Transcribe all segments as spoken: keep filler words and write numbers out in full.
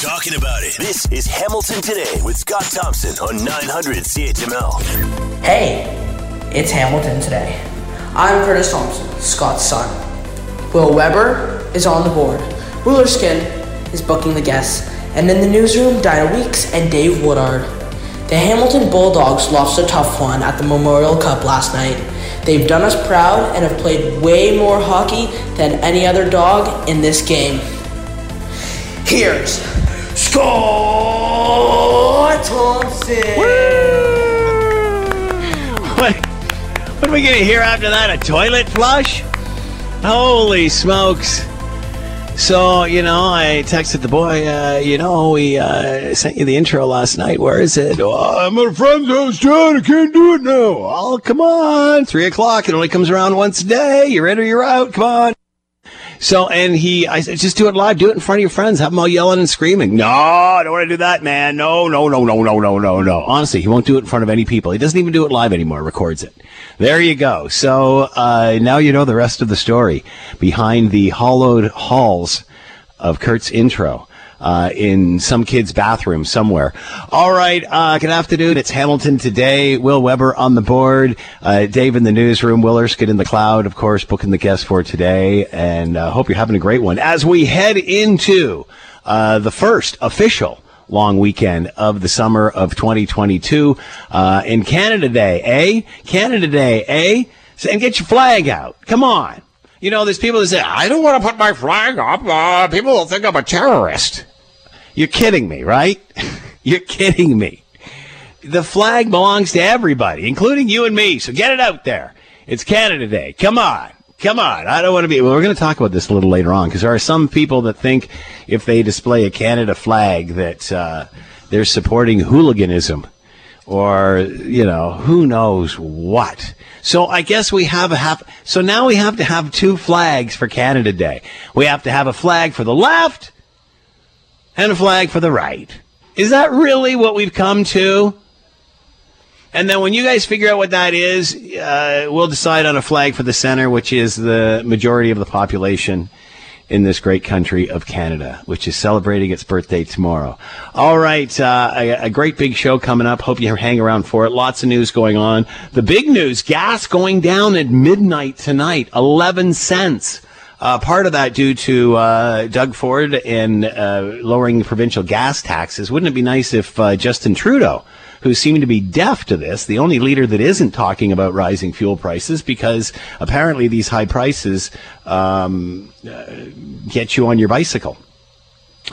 talking about it. This is Hamilton Today with Scott Thompson on nine hundred C H M L. Hey, it's Hamilton Today. I'm Curtis Thompson, Scott's son. Will Weber is on the board. Rulerskin is booking the guests. And in the newsroom, Dinah Weeks and Dave Woodard. The Hamilton Bulldogs lost a tough one at the Memorial Cup last night. They've done us proud and have played way more hockey than any other dog in this game. Here's Scott Thompson! Woo! What, what are we going to hear after that? A toilet flush? Holy smokes. So, you know, I texted the boy, uh, you know, we uh, sent you the intro last night. Where is it? Oh, I'm at a friend's house, John. I can't do it now. Oh, come on. Three o'clock. It only comes around once a day. You're in or you're out. Come on. So, and he, I said, just do it live. Do it in front of your friends. Have them all yelling and screaming. No, I don't want to do that, man. No, no, no, no, no, no, no, no. Honestly, he won't do it in front of any people. He doesn't even do it live anymore. Records it. There you go. So uh, now you know the rest of the story behind the hollowed halls of Kurt's intro uh, in some kid's bathroom somewhere. All right. Uh, good afternoon. It's Hamilton Today. Will Weber on the board. Uh, Dave in the newsroom. Will Erskine in the cloud, of course, booking the guests for today. And I uh, hope you're having a great one as we head into uh, the first official long weekend of the summer of twenty twenty-two uh, in Canada Day, eh? Canada Day, eh? So, and get your flag out. Come on. You know, there's people that say, I don't want to put my flag up. Uh, people will think I'm a terrorist. You're kidding me, right? You're kidding me. The flag belongs to everybody, including you and me. So get it out there. It's Canada Day. Come on. Come on, I don't want to be... Well, we're going to talk about this a little later on, because there are some people that think if they display a Canada flag that uh, they're supporting hooliganism or, you know, who knows what. So I guess we have a half... So now we have to have two flags for Canada Day. We have to have a flag for the left and a flag for the right. Is that really what we've come to? And then when you guys figure out what that is, uh, we'll decide on a flag for the center, which is the majority of the population in this great country of Canada, which is celebrating its birthday tomorrow. All right, uh, a, a great big show coming up. Hope you hang around for it. Lots of news going on. The big news, gas going down at midnight tonight, eleven cents. Uh, part of that due to uh, Doug Ford and uh, lowering provincial gas taxes. Wouldn't it be nice if uh, Justin Trudeau, who seem to be deaf to this, the only leader that isn't talking about rising fuel prices, because apparently these high prices um, uh, get you on your bicycle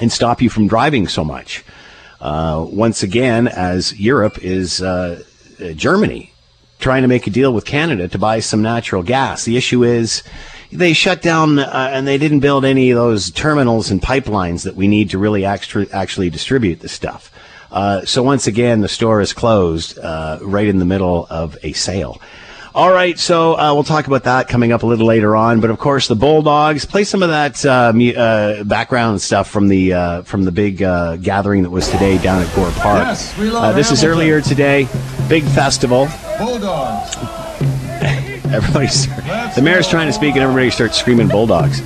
and stop you from driving so much. Uh, once again, as Europe is uh, Germany trying to make a deal with Canada to buy some natural gas. The issue is they shut down uh, and they didn't build any of those terminals and pipelines that we need to really act- actually distribute the stuff. Uh, so once again, the store is closed uh, right in the middle of a sale. All right, so uh, we'll talk about that coming up a little later on. But, of course, the Bulldogs, play some of that uh, uh, background stuff from the uh, from the big uh, gathering that was today down at Gore Park. Yes, we love uh, This Hamilton. Is earlier today, big festival. Bulldogs. Everybody's the mayor's trying to speak, and everybody starts screaming Bulldogs.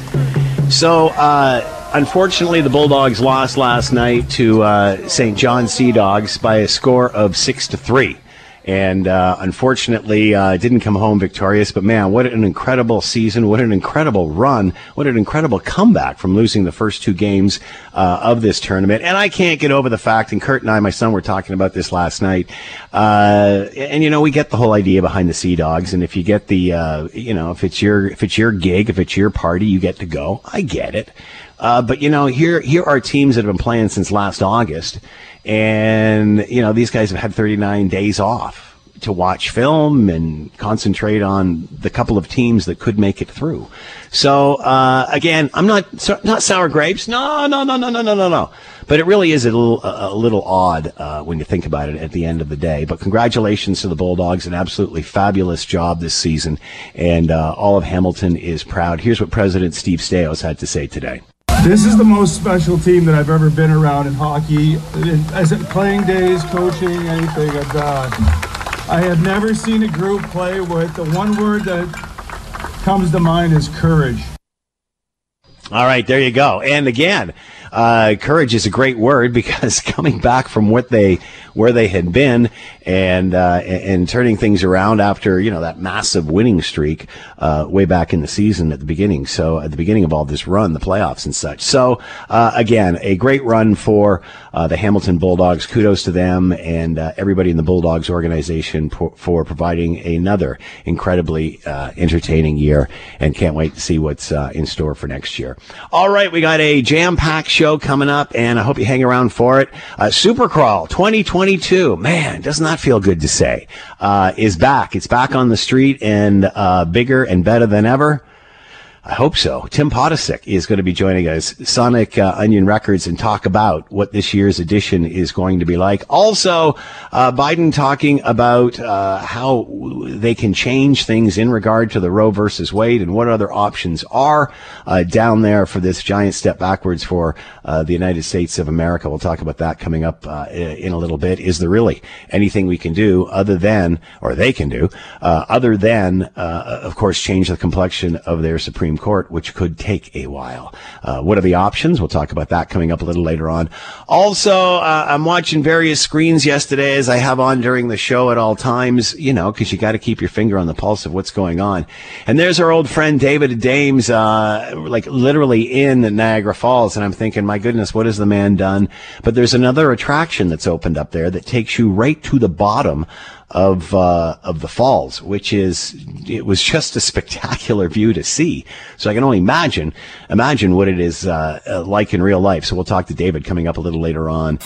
So... Uh, Unfortunately, the Bulldogs lost last night to uh, Saint John Sea Dogs by a score of six to three, and uh, unfortunately uh, didn't come home victorious. But man, what an incredible season! What an incredible run! What an incredible comeback from losing the first two games uh, of this tournament. And I can't get over the fact. And Kurt and I, my son, were talking about this last night. Uh, and you know, we get the whole idea behind the Sea Dogs. And if you get the, uh, you know, if it's your if it's your gig, if it's your party, you get to go. I get it. Uh, but, you know, here here are teams that have been playing since last August. And, you know, these guys have had thirty-nine days off to watch film and concentrate on the couple of teams that could make it through. So, uh, again, I'm not so, not sour grapes. No, no, no, no, no, no, no, no. But it really is a little, a little odd uh, when you think about it at the end of the day. But congratulations to the Bulldogs. An absolutely fabulous job this season. And uh, all of Hamilton is proud. Here's what President Steve Steos had to say today. This is the most special team that I've ever been around in hockey, as in playing days, coaching, anything. I've, uh, I have never seen a group play with the one word that comes to mind is courage. All right, there you go. And again, uh, courage is a great word, because coming back from what they where they had been and uh, and turning things around after, you know, that massive winning streak uh, way back in the season at the beginning. So at the beginning of all this run, the playoffs and such. So uh, again, a great run for uh, the Hamilton Bulldogs. Kudos to them and uh, everybody in the Bulldogs organization for, for providing another incredibly uh, entertaining year. And can't wait to see what's uh, in store for next year. All right, we got a jam-packed show coming up, and I hope you hang around for it. Uh, Supercrawl twenty twenty-two, man, does not feel good to say, uh, is back. It's back on the street and uh, bigger and better than ever. I hope so. Tim Potocic is going to be joining us, Sonic uh, Onion Records, and talk about what this year's edition is going to be like. Also, uh, Biden talking about uh, how they can change things in regard to the Roe versus Wade and what other options are uh, down there for this giant step backwards for uh, the United States of America. We'll talk about that coming up uh, in a little bit. Is there really anything we can do other than, or they can do, uh, other than, uh, of course, change the complexion of their Supreme Court, which could take a while. Uh, what are the options? We'll talk about that coming up a little later on. Also, uh, I'm watching various screens yesterday, as I have on during the show at all times, you know, because you got to keep your finger on the pulse of what's going on. And there's our old friend David Adames, uh, like literally in Niagara Falls. And I'm thinking, my goodness, what has the man done? But there's another attraction that's opened up there that takes you right to the bottom of uh of the falls, which is, it was just a spectacular view to see. So I can only imagine imagine what it is uh like in real life. So we'll talk to David coming up a little later on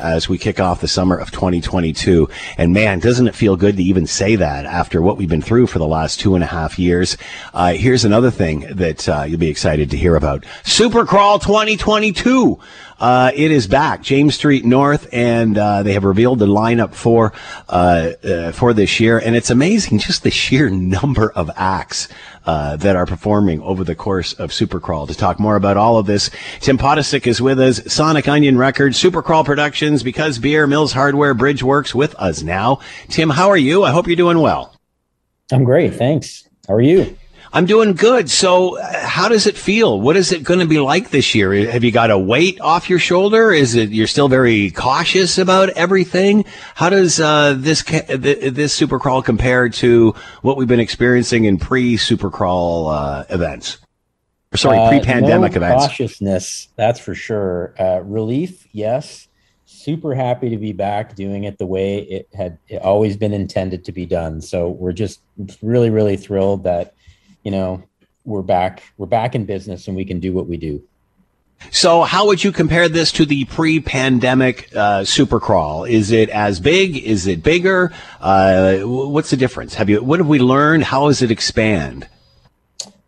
as we kick off the summer of twenty twenty-two. And man, doesn't it feel good to even say that after what we've been through for the last two and a half years. Uh here's another thing that uh you'll be excited to hear about. Supercrawl twenty twenty-two. Uh, it is back, James Street North, and uh, they have revealed the lineup for uh, uh, for this year. And it's amazing just the sheer number of acts uh, that are performing over the course of Supercrawl. To talk more about all of this, Tim Potocic is with us, Sonic Onion Records, Supercrawl Productions, Because Beer, Mills Hardware, Bridgeworks with us now. Tim, how are you? I hope you're doing well. I'm great, thanks. How are you? I'm doing good. So how does it feel? What is it going to be like this year? Have you got a weight off your shoulder? Is it you're still very cautious about everything? How does uh, this this Supercrawl compare to what we've been experiencing in pre-Supercrawl uh, events? Sorry, uh, pre-pandemic no events. Cautiousness, that's for sure. Uh, relief, yes. Super happy to be back doing it the way it had it always been intended to be done. So we're just really, really thrilled that, you know, we're back, we're back in business and we can do what we do. So how would you compare this to the pre-pandemic uh, Supercrawl? Is it as big? Is it bigger? Uh, what's the difference? Have you, what have we learned? How does it expand?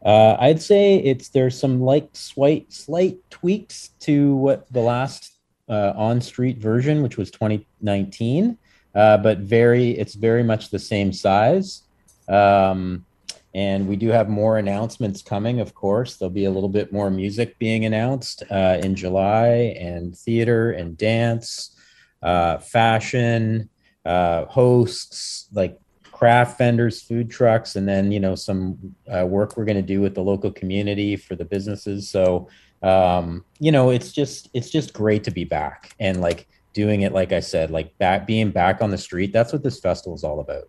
Uh, I'd say it's, there's some like slight, slight tweaks to what the last uh, on-street version, which was twenty nineteen, uh, but very, it's very much the same size. Um, And we do have more announcements coming, of course. There'll be a little bit more music being announced uh, in July, and theater and dance, uh, fashion, uh, hosts, like craft vendors, food trucks, and then, you know, some uh, work we're going to do with the local community for the businesses. So, um, you know, it's just it's just great to be back and like doing it, like I said, like back, being back on the street. That's what this festival is all about.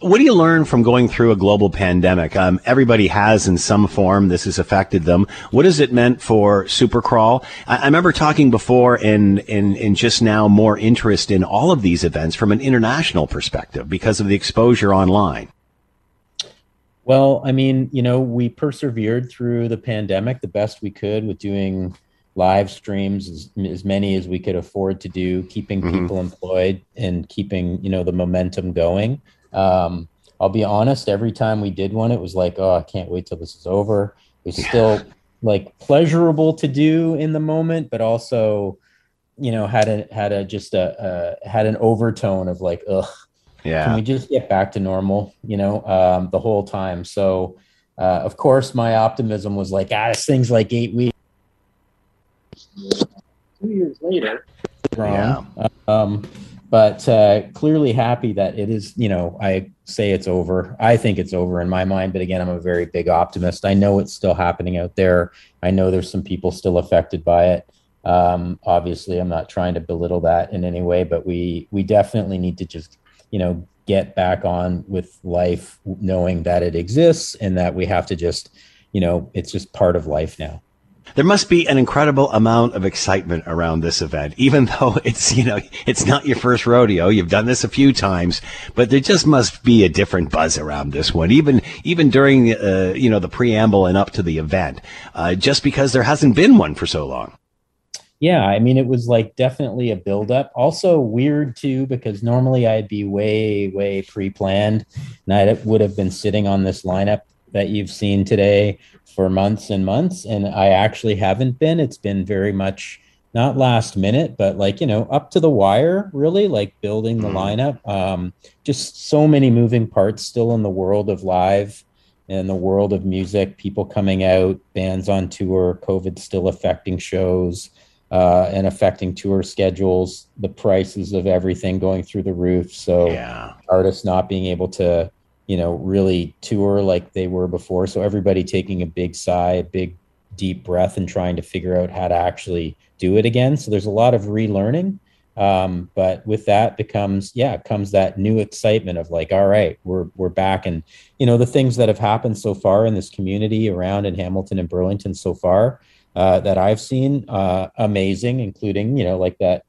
What do you learn from going through a global pandemic? Um, everybody has, in some form, this has affected them. What has it meant for Supercrawl? I, I remember talking before and, and, and just now more interest in all of these events from an international perspective because of the exposure online. Well, I mean, you know, we persevered through the pandemic the best we could with doing live streams, as, as many as we could afford to do, keeping mm-hmm. people employed and keeping, you know, the momentum going. Um, I'll be honest, every time we did one, it was like, oh, I can't wait till this is over. It's yeah. still like pleasurable to do in the moment, but also, you know, had a, had a, just a, uh, had an overtone of like, ugh, yeah. can we just get back to normal, you know, um, the whole time. So, uh, of course my optimism was like, ah, this thing's like eight weeks. Two years later. Yeah. Um, But uh, clearly happy that it is, you know, I say it's over. I think it's over in my mind. But again, I'm a very big optimist. I know it's still happening out there. I know there's some people still affected by it. Um, obviously, I'm not trying to belittle that in any way, but we we definitely need to just, you know, get back on with life, knowing that it exists and that we have to just, you know, it's just part of life now. There must be an incredible amount of excitement around this event, even though it's, you know, it's not your first rodeo. You've done this a few times, but there just must be a different buzz around this one, even even during, uh, you know, the preamble and up to the event, uh, just because there hasn't been one for so long. Yeah, I mean, it was like definitely a buildup. Also weird, too, because normally I'd be way, way pre-planned, and I would have been sitting on this lineup that you've seen today for months and months. And I actually haven't been. It's been very much not last minute, but like, you know, up to the wire, really, like building the lineup. Um, just so many moving parts still in the world of live and the world of music, people coming out, bands on tour, COVID still affecting shows uh, and affecting tour schedules, the prices of everything going through the roof. So yeah. Artists not being able to, you know, really tour like they were before. So everybody taking a big sigh, a big deep breath and trying to figure out how to actually do it again. So there's a lot of relearning. Um, but with that becomes, yeah, comes that new excitement of like, all right, we're, we're back. And, you know, the things that have happened so far in this community around in Hamilton and Burlington so far uh, that I've seen, uh, amazing, including, you know, like that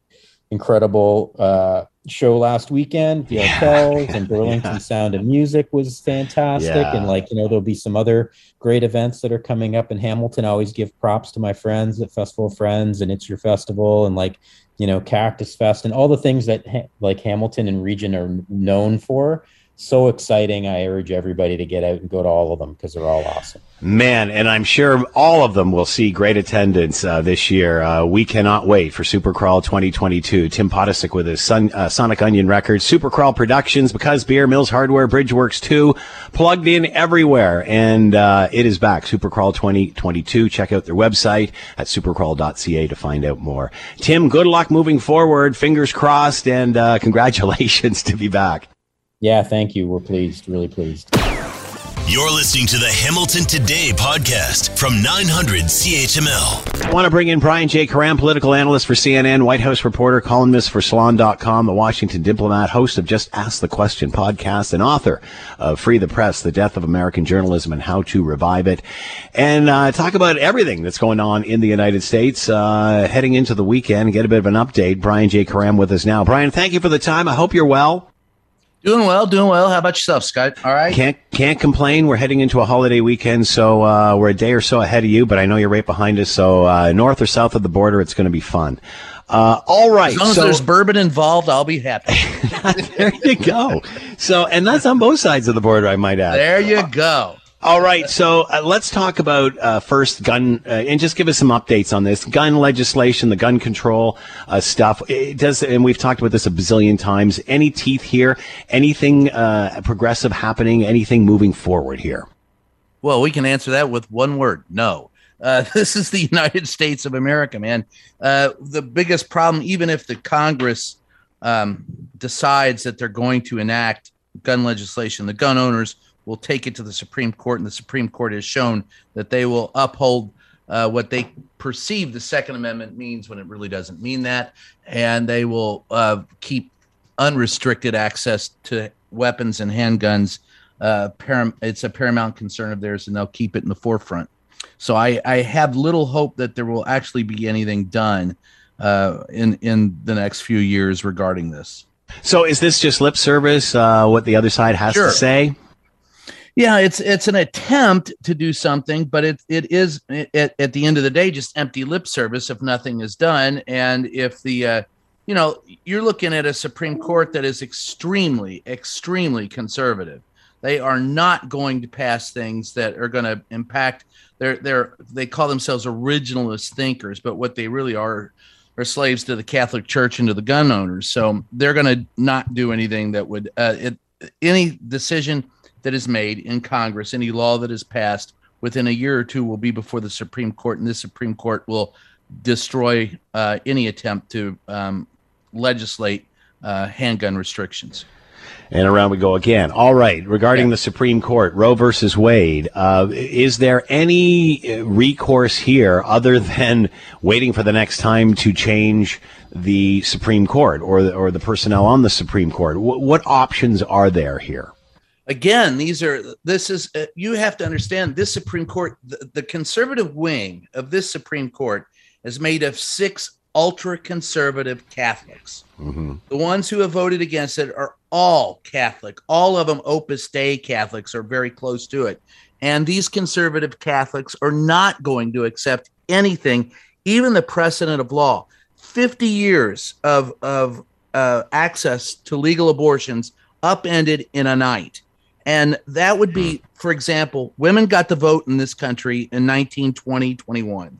incredible uh, show last weekend, V F Ls yeah. and Burlington yeah. Sound and Music was fantastic. Yeah. And like, you know, there'll be some other great events that are coming up in Hamilton. I always give props to my friends at Festival of Friends and It's Your Festival and like, you know, Cactus Fest and all the things that ha- like Hamilton and region are known for. So exciting. I urge everybody to get out and go to all of them because they're all awesome. Man, and I'm sure all of them will see great attendance uh, this year. Uh, we cannot wait for Supercrawl twenty twenty-two. Tim Potocic with his son, uh, Sonic Onion Records, Supercrawl Productions, Because Beer, Mills Hardware, Bridgeworks two, plugged in everywhere. And uh, it is back, Supercrawl twenty twenty-two. Check out their website at supercrawl dot c a to find out more. Tim, good luck moving forward. Fingers crossed, and uh, congratulations to be back. Yeah, thank you. We're pleased, really pleased. You're listening to the Hamilton Today podcast from nine hundred C H M L. I want to bring in Brian J. Karam, political analyst for C N N, White House reporter, columnist for Salon dot com, the Washington Diplomat, host of Just Ask the Question podcast, and author of Free the Press, The Death of American Journalism and How to Revive It. And uh, talk about everything that's going on in the United States. Uh, heading into the weekend, get a bit of an update. Brian J. Karam with us now. Brian, thank you for the time. I hope you're well. Doing well, doing well. How about yourself, Scott? All right. Can't can't complain. We're heading into a holiday weekend, so uh, we're a day or so ahead of you, but I know you're right behind us, so uh, north or south of the border, it's going to be fun. Uh, all right. As long as so, there's bourbon involved, I'll be happy. There you go. So, and that's on both sides of the border, I might add. There you go. All right, so uh, let's talk about uh, first gun, uh, and just give us some updates on this gun legislation, the gun control uh, stuff. It does, and we've talked about this a bazillion times. Any teeth here? Anything uh, progressive happening? Anything moving forward here? Well, we can answer that with one word: no. Uh, this is the United States of America, man. Uh, the biggest problem, even if the Congress um, decides that they're going to enact gun legislation, the gun owners will take it to the Supreme Court, and the Supreme Court has shown that they will uphold uh, what they perceive the Second Amendment means when it really doesn't mean that, and they will uh, keep unrestricted access to weapons and handguns. Uh, param- it's a paramount concern of theirs, and they'll keep it in the forefront. So I, I have little hope that there will actually be anything done uh, in, in the next few years regarding this. So is this just lip service, uh, what the other side has sure. to say? Yeah, it's it's an attempt to do something, but it it is it, it, at the end of the day just empty lip service if nothing is done. And if the uh, you know, you're looking at a Supreme Court that is extremely, extremely conservative. They are not going to pass things that are going to impact. They're they're they call themselves originalist thinkers, but what they really are are slaves to the Catholic Church and to the gun owners. So they're going to not do anything that would uh, it, any decision that is made in Congress, any law that is passed within a year or two will be before the Supreme Court, and this Supreme Court will destroy uh, any attempt to um, legislate uh, handgun restrictions. And around we go again. All right. Regarding yeah. the Supreme Court, Roe versus Wade, uh, is there any recourse here other than waiting for the next time to change the Supreme Court or the, or the personnel on the Supreme Court? W- what options are there here? Again, these are, this is, uh, you have to understand this Supreme Court, the, the conservative wing of this Supreme Court is made of six ultra-conservative Catholics. Mm-hmm. The ones who have voted against it are all Catholic. All of them Opus Dei Catholics are very close to it. And these conservative Catholics are not going to accept anything, even the precedent of law. fifty years of, of uh, access to legal abortions upended in a night. And that would be, for example, women got the vote in this country in nineteen twenty, twenty-one.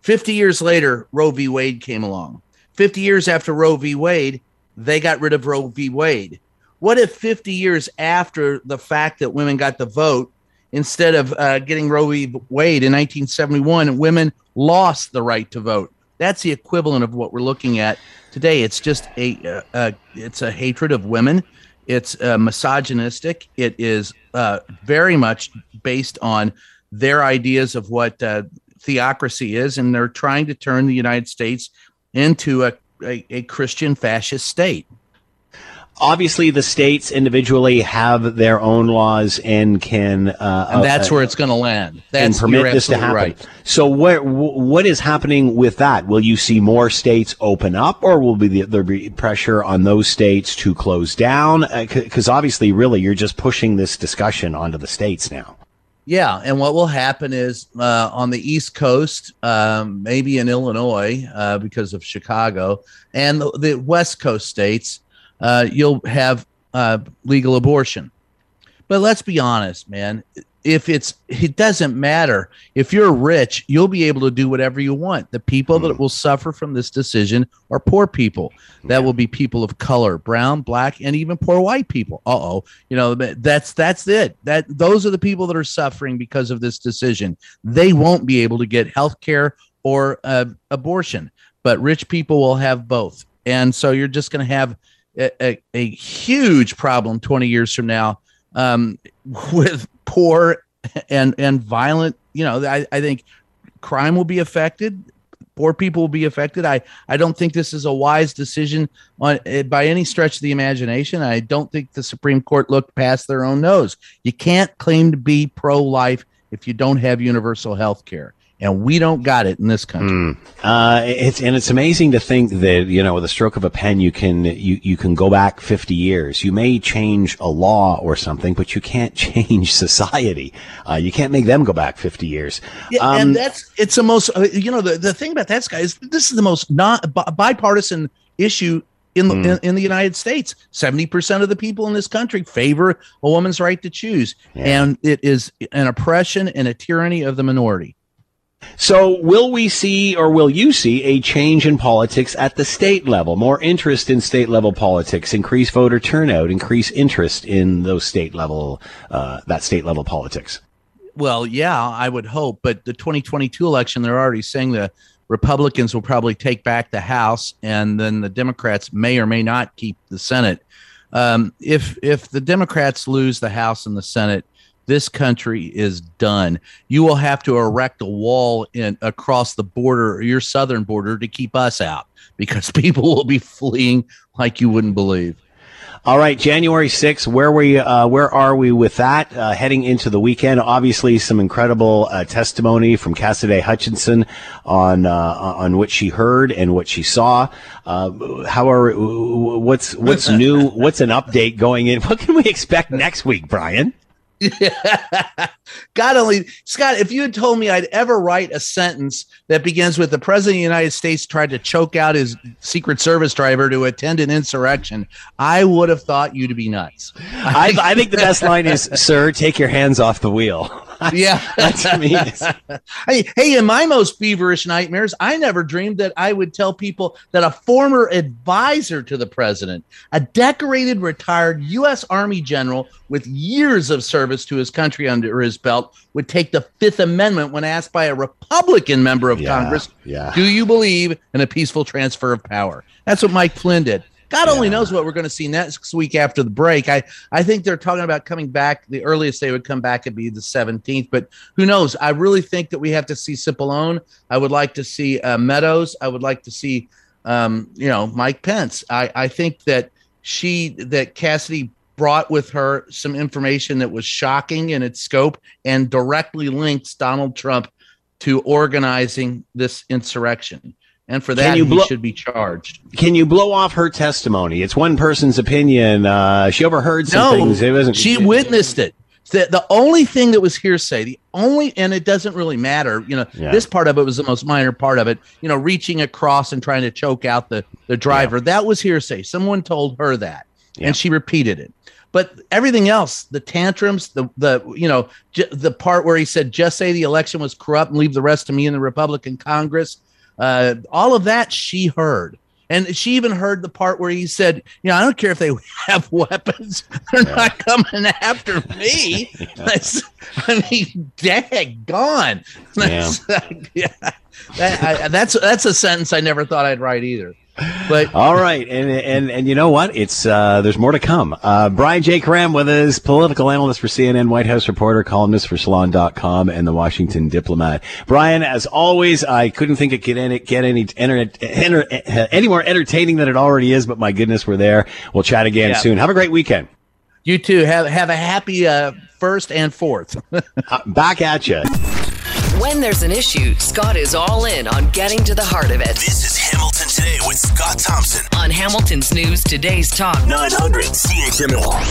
fifty years later, Roe v. Wade came along. fifty years after Roe v. Wade, they got rid of Roe v. Wade. What if fifty years after the fact that women got the vote, instead of uh, getting Roe v. Wade in nineteen seventy-one, women lost the right to vote? That's the equivalent of what we're looking at today. It's just a uh, uh, it's a hatred of women. It's uh, misogynistic. It is uh, very much based on their ideas of what uh, theocracy is, and they're trying to turn the United States into a, a, a Christian fascist state. Obviously, the states individually have their own laws and can, uh, and that's uh, where it's going to land. That's, and permit this to happen. Right. So, what what is happening with that? Will you see more states open up, or will be the, there be pressure on those states to close down? Because uh, obviously, really, you're just pushing this discussion onto the states now. Yeah, and what will happen is uh, on the East Coast, um, maybe in Illinois uh, because of Chicago, and the, the West Coast states, uh, you'll have uh, legal abortion. But let's be honest, man. If it's, it doesn't matter. If you're rich, you'll be able to do whatever you want. The people that will suffer from this decision are poor people. That will be people of color, brown, black, and even poor white people. Uh-oh. You know, that's that's it. That those are the people that are suffering because of this decision. They won't be able to get health care or uh, abortion, but rich people will have both. And so you're just going to have a, a, a huge problem twenty years from now um, with poor and and violent. You know, I, I think crime will be affected. Poor people will be affected. I, I don't think this is a wise decision on by any stretch of the imagination. I don't think the Supreme Court looked past their own nose. You can't claim to be pro-life if you don't have universal health care. And we don't got it in this country. Mm. Uh, it's and it's amazing to think that, you know, with a stroke of a pen, you can you, you can go back fifty years. You may change a law or something, but you can't change society. Uh, you can't make them go back fifty years. Yeah, um, and that's it's the most, uh, you know, the, the thing about that, guys, is this is the most not bi- bipartisan issue in, mm. in in the United States. seventy percent of the people in this country favor a woman's right to choose. Yeah. And it is an oppression and a tyranny of the minority. So will we see, or will you see, a change in politics at the state level, more interest in state level politics, increase voter turnout, increase interest in those state level, uh, that state level politics? Well, yeah, I would hope. But the twenty twenty-two election, they're already saying the Republicans will probably take back the House, and then the Democrats may or may not keep the Senate. Um, if if the Democrats lose the House and the Senate, this country is done. You will have to erect a wall in across the border, your southern border, to keep us out, because people will be fleeing like you wouldn't believe. All right, January sixth, where we, uh, where are we with that? Uh, heading into the weekend, obviously some incredible uh, testimony from Cassidy Hutchinson on uh, on what she heard and what she saw. Uh, how are what's what's new? What's an update going in? What can we expect next week, Brian? Yeah. God only, Scott, if you had told me I'd ever write a sentence that begins with the president of the United States tried to choke out his Secret Service driver to attend an insurrection, I would have thought you to be nuts. I, I, I think the best line is, sir, take your hands off the wheel. Yeah. That's me. Hey, hey, in my most feverish nightmares, I never dreamed that I would tell people that a former advisor to the president, a decorated retired U S Army general with years of service to his country under his belt, would take the Fifth Amendment when asked by a Republican member of yeah, Congress, yeah. do you believe in a peaceful transfer of power? That's what Mike Flynn did. God only knows what we're going to see next week after the break. I, I think they're talking about coming back. The earliest they would come back would be the seventeenth, but who knows? I really think that we have to see Cipollone. I would like to see uh, Meadows. I would like to see, um, you know, Mike Pence. I, I think that she, that Cassidy brought with her some information that was shocking in its scope and directly links Donald Trump to organizing this insurrection. And for that, you blow- he should be charged. Can you blow off her testimony? It's one person's opinion. Uh, she overheard some no, things. It wasn't- she witnessed it. The, the only thing that was hearsay, the only, and it doesn't really matter, you know, yeah. this part of it was the most minor part of it, you know, reaching across and trying to choke out the, the driver. Yeah. That was hearsay. Someone told her that, yeah. and she repeated it. But everything else, the tantrums, the, the you know, j- the part where he said, just say the election was corrupt and leave the rest to me and the Republican Congress. Uh, all of that she heard. And she even heard the part where he said, you know, I don't care if they have weapons. They're yeah. not coming after me. yeah. That's, I mean, daggone. That's, yeah. yeah, that, I, that's, that's a sentence I never thought I'd write either. But all right. And, and, and you know what? It's uh, there's more to come. Uh, Brian J. Karam with us, political analyst for C N N, White House reporter, columnist for Salon dot com and the Washington Diplomat. Brian, as always, I couldn't think it could get any internet, enter, any more entertaining than it already is. But my goodness, we're there. We'll chat again yeah. soon. Have a great weekend. You too. Have, have a happy uh, first and fourth. uh, back at you. When there's an issue, Scott is all in on getting to the heart of it. This is Hamilton Today with Scott Thompson. On Hamilton's News, Today's Talk nine hundred C H M L.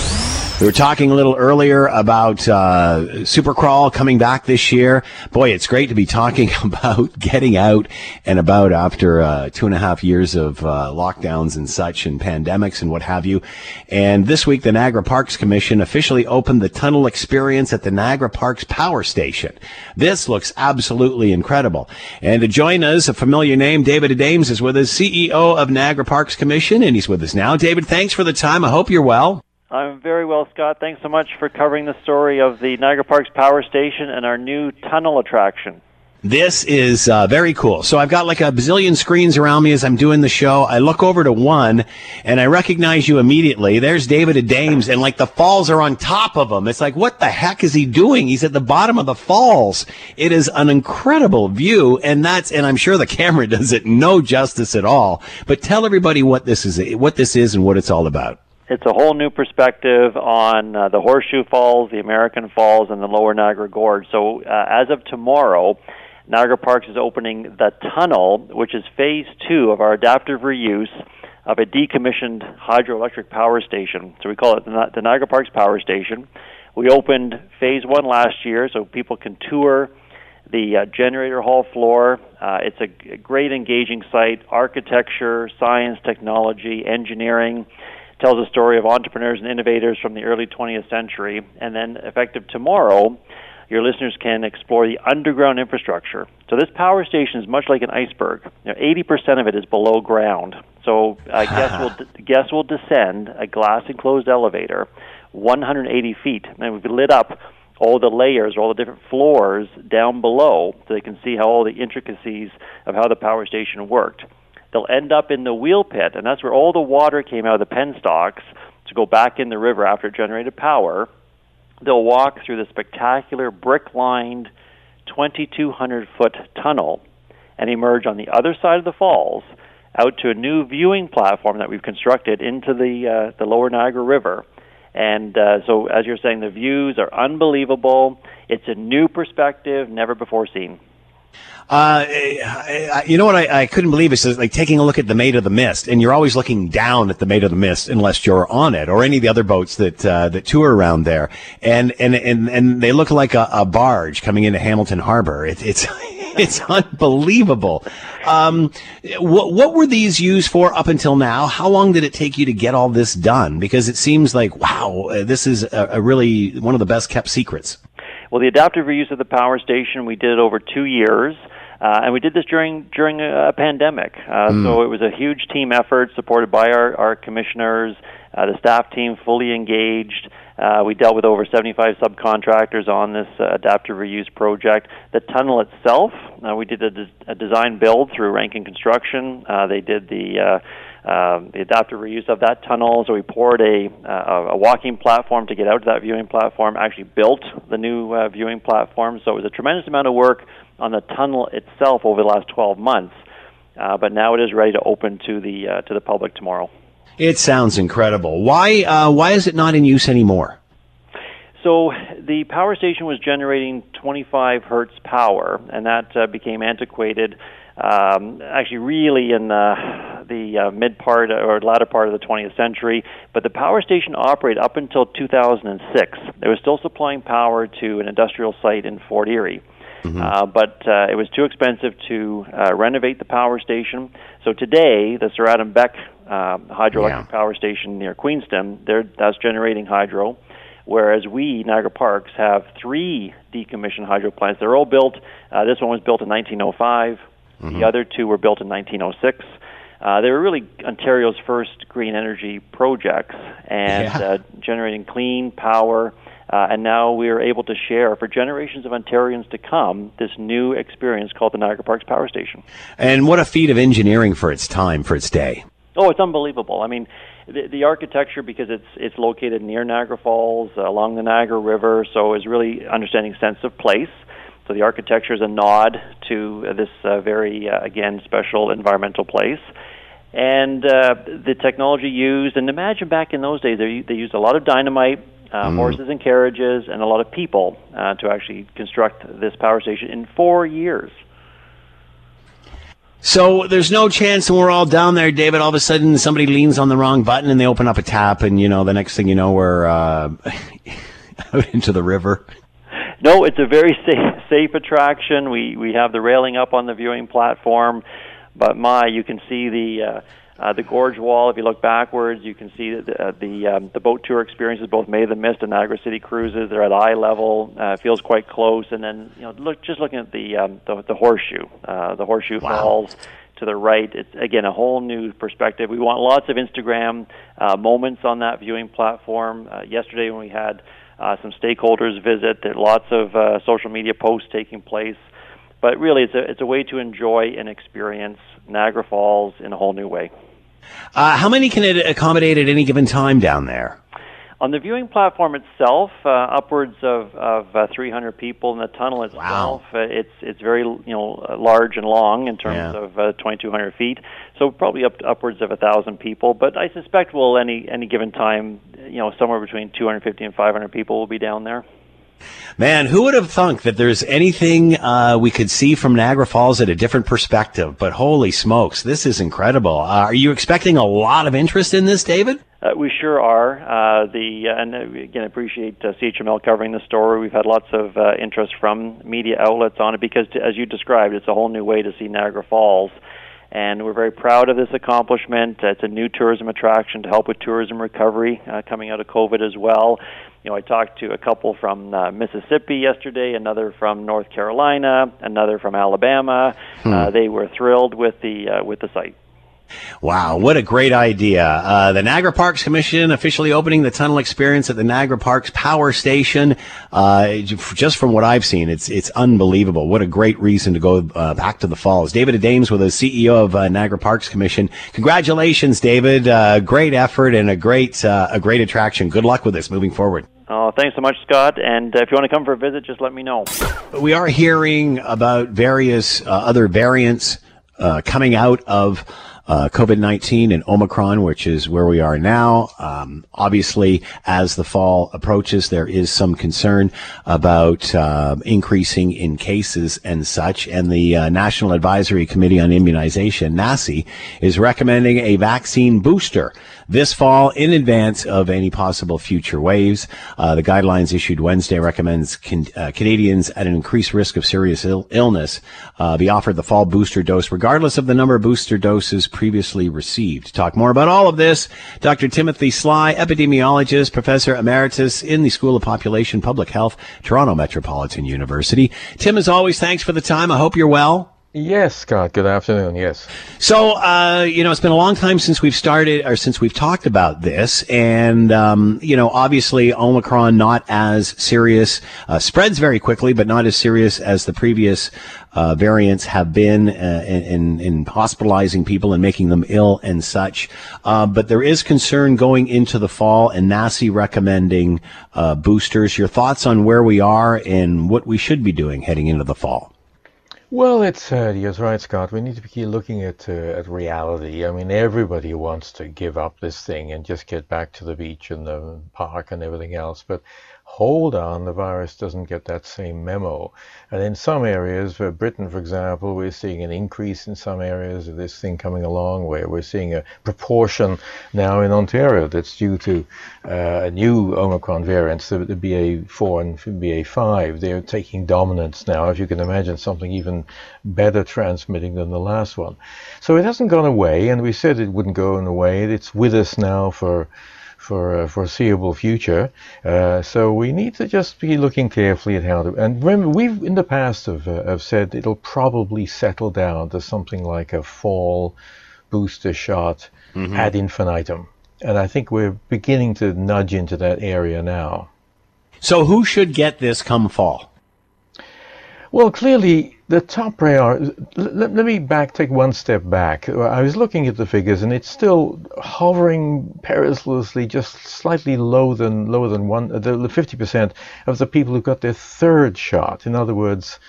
We were talking a little earlier about uh, Supercrawl coming back this year. Boy, it's great to be talking about getting out and about after uh, two and a half years of uh, lockdowns and such and pandemics and what have you. And this week, the Niagara Parks Commission officially opened the tunnel experience at the Niagara Parks Power Station. This looks absolutely incredible. And to join us, a familiar name, David Adames is with us, C E O of Niagara Parks Commission, and he's with us now. David, thanks for the time. I hope you're well. I'm very well, Scott. Thanks so much for covering the story of the Niagara Parks Power Station and our new tunnel attraction. This is uh, very cool. So I've got like a bazillion screens around me as I'm doing the show. I look over to one, and I recognize you immediately. There's David Adames, and like the falls are on top of him. It's like, what the heck is he doing? He's at the bottom of the falls. It is an incredible view, and that's and I'm sure the camera does it no justice at all. But tell everybody what this is, what this is, and what it's all about. It's a whole new perspective on uh, the Horseshoe Falls, the American Falls, and the Lower Niagara Gorge. So uh, as of tomorrow, Niagara Parks is opening the tunnel, which is phase two of our adaptive reuse of a decommissioned hydroelectric power station. So we call it the Niagara Parks Power Station. We opened phase one last year, so people can tour the uh, generator hall floor. Uh, it's a great engaging site. Architecture, science, technology, engineering. Tells a story of entrepreneurs and innovators from the early twentieth century. And then effective tomorrow, your listeners can explore the underground infrastructure. So this power station is much like an iceberg. You know, eighty percent of it is below ground. So uh, guests will guests will descend a glass-enclosed elevator one hundred eighty feet. And we've lit up all the layers, all the different floors down below so they can see how all the intricacies of how the power station worked. They'll end up in the wheel pit, and that's where all the water came out of the penstocks to go back in the river after it generated power. They'll walk through the spectacular brick-lined twenty-two hundred foot tunnel and emerge on the other side of the falls out to a new viewing platform that we've constructed into the uh, the Lower Niagara River. And uh, so, as you're saying, the views are unbelievable. It's a new perspective, never before seen. Uh, you know what I, I couldn't believe is like taking a look at the Maid of the Mist, and you're always looking down at the Maid of the Mist unless you're on it or any of the other boats that uh, that tour around there, and and and, and they look like a, a barge coming into Hamilton Harbor. It, it's it's unbelievable. Um, what what were these used for up until now? How long did it take you to get all this done? Because it seems like wow, this is a, a really one of the best kept secrets. Well, the adaptive reuse of the power station, we did it over two years, uh, and we did this during during a, a pandemic. Uh, mm. So it was a huge team effort supported by our, our commissioners, uh, the staff team fully engaged. Uh, we dealt with over seventy-five subcontractors on this uh, adaptive reuse project. The tunnel itself, uh, we did a, de- a design build through Rankin Construction. Uh, they did the... Uh, um, the adaptive reuse of that tunnel. So we poured a, uh, a walking platform to get out to that viewing platform, actually built the new uh, viewing platform. So it was a tremendous amount of work on the tunnel itself over the last twelve months. Uh, but now it is ready to open to the uh, to the public tomorrow. It sounds incredible. Why uh, why is it not in use anymore? So the power station was generating twenty-five hertz power, and that uh, became antiquated um, actually really in uh, the uh, mid part or latter part of the twentieth century. But the power station operated up until two thousand six. It was still supplying power to an industrial site in Fort Erie. Mm-hmm. Uh, but uh, it was too expensive to uh, renovate the power station. So today, the Sir Adam Beck uh, hydroelectric yeah. power station near Queenston, they're, that's generating hydro, whereas we, Niagara Parks, have three decommissioned hydro plants. They're all built. Uh, this one was built in nineteen oh five. Mm-hmm. The other two were built in nineteen oh six. Uh, they were really Ontario's first green energy projects and yeah. uh, generating clean power. Uh, and now we are able to share, for generations of Ontarians to come, this new experience called the Niagara Parks Power Station. And what a feat of engineering for its time, for its day. Oh, it's unbelievable. I mean, the, the architecture, because it's it's located near Niagara Falls, uh, along the Niagara River, so is really understanding sense of place. So the architecture is a nod to this uh, very, uh, again, special environmental place. And uh, the technology used, and imagine back in those days, they, they used a lot of dynamite, Uh, mm. horses and carriages, and a lot of people uh, to actually construct this power station in four years. So there's no chance when we're all down there, David, all of a sudden somebody leans on the wrong button and they open up a tap and, you know, the next thing you know, we're uh, out into the river. No, it's a very safe, safe attraction. We, we have the railing up on the viewing platform, but my, you can see the... Uh, Uh, the gorge wall, if you look backwards, you can see that the, uh, the, um, the boat tour experiences, both Maid of the Mist and Niagara City Cruises, they're at eye level, uh, feels quite close. And then, you know, look, just looking at the, um, the, the horseshoe, uh, the Horseshoe wow. Falls to the right, it's, again, a whole new perspective. We want lots of Instagram uh, moments on that viewing platform. Uh, yesterday when we had uh, some stakeholders visit, there are lots of uh, social media posts taking place. But really, it's a, it's a way to enjoy and experience Niagara Falls in a whole new way. Uh, how many can it accommodate at any given time down there? On the viewing platform itself, uh, upwards of, of uh, three hundred people. In the tunnel itself, wow. uh, it's it's very you know large and long in terms yeah. of uh, twenty-two hundred feet. So probably up to upwards of a thousand people. But I suspect we'll any any given time, you know, somewhere between two hundred fifty and five hundred people will be down there. Man, who would have thunk that there's anything uh, we could see from Niagara Falls at a different perspective? But holy smokes, this is incredible. Uh, are you expecting a lot of interest in this, David? Uh, we sure are. Uh, the uh, and uh, again, appreciate uh, C H M L covering the story. We've had lots of uh, interest from media outlets on it because, to, as you described, it's a whole new way to see Niagara Falls. And we're very proud of this accomplishment. It's a new tourism attraction to help with tourism recovery uh, coming out of COVID as well. You know, I talked to a couple from uh, Mississippi yesterday, another from North Carolina, another from Alabama. Hmm. Uh, they were thrilled with the uh, with the site. Wow, what a great idea. Uh, the Niagara Parks Commission officially opening the tunnel experience at the Niagara Parks Power Station. Uh, just from what I've seen, it's it's unbelievable. What a great reason to go uh, back to the falls. David Adames with us, C E O of uh, Niagara Parks Commission. Congratulations, David. Uh, great effort and a great uh, a great attraction. Good luck with this moving forward. Oh, thanks so much, Scott. And if you want to come for a visit, just let me know. We are hearing about various uh, other variants uh, coming out of Uh, COVID nineteen and Omicron, which is where we are now. Um, obviously, as the fall approaches, there is some concern about uh, increasing in cases and such. And the uh, National Advisory Committee on Immunization, N A C I, is recommending a vaccine booster this fall in advance of any possible future waves. Uh, the guidelines issued Wednesday recommends can, uh, Canadians at an increased risk of serious Ill- illness uh, be offered the fall booster dose, regardless of the number of booster doses previously received. To talk more about all of this, Doctor Timothy Sly, epidemiologist, professor emeritus in the School of Population Public Health, Toronto Metropolitan University. Tim, as always, thanks for the time. I hope you're well. Yes, Scott. Good afternoon. Yes. So, uh, you know, it's been a long time since we've started or since we've talked about this. And, um, you know, obviously Omicron, not as serious, uh, spreads very quickly, but not as serious as the previous uh, variants have been uh, in, in hospitalizing people and making them ill and such. Uh, but there is concern going into the fall and N A C I recommending uh, boosters. Your thoughts on where we are and what we should be doing heading into the fall? Well, it's uh, you're right, Scott. We need to be looking at uh, at reality. I mean, everybody wants to give up this thing and just get back to the beach and the park and everything else. But hold on, the virus doesn't get that same memo. And in some areas, for Britain, for example, we're seeing an increase in some areas of this thing coming along, where we're seeing a proportion now in Ontario that's due to uh, new Omicron variants, the, the B A four and B A five. They're taking dominance now, if you can imagine something even better transmitting than the last one. So it hasn't gone away, and we said it wouldn't go away. It's with us now for for a foreseeable future. Uh, so we need to just be looking carefully at how to, and remember, we've in the past have, uh, have said it'll probably settle down to something like a fall booster shot mm-hmm. ad infinitum. And I think we're beginning to nudge into that area now. So who should get this come fall? Well, clearly, the top priority, let, let me back, take one step back. I was looking at the figures, and it's still hovering perilously, just slightly lower than lower than one, the, the fifty percent of the people who got their third shot. In other words,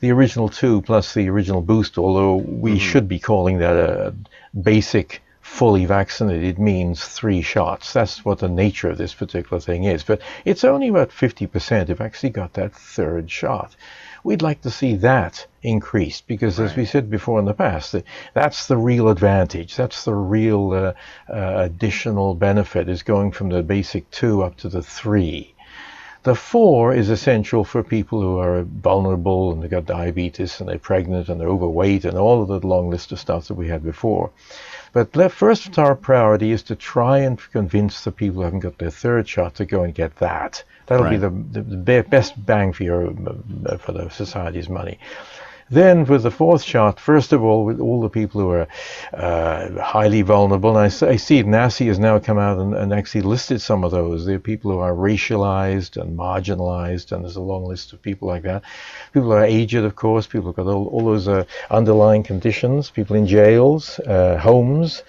the original two plus the original boost, although we mm-hmm. should be calling that a basic fully vaccinated means three shots. That's what the nature of this particular thing is. But it's only about fifty percent have actually got that third shot. We'd like to see that increased, because right. as we said before in the past, that's the real advantage. That's the real uh, uh, additional benefit, is going from the basic two up to the three. The four is essential for people who are vulnerable and they've got diabetes and they're pregnant and they're overweight and all of the long list of stuff that we had before. But the first our priority is to try and convince the people who haven't got their third shot to go and get that. That'll right. be the, the, the best bang for your for the society's money. Then with the fourth shot, first of all, with all the people who are uh, highly vulnerable, and I, I see N A C I has now come out and, and actually listed some of those. There are people who are racialized and marginalized, and there's a long list of people like that. People who are aged, of course, people who've got all, all those uh, underlying conditions, people in jails, uh, homes.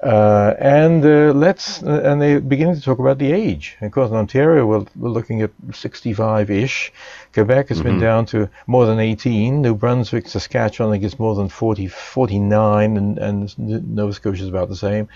Uh, and uh, let's, uh, and they're beginning to talk about the age. Of course, in Ontario, we're, we're looking at sixty-five-ish. Quebec has mm-hmm. been down to more than eighteen. New Brunswick, Saskatchewan, I think it's more than forty, forty-nine, and, and Nova Scotia is about the same.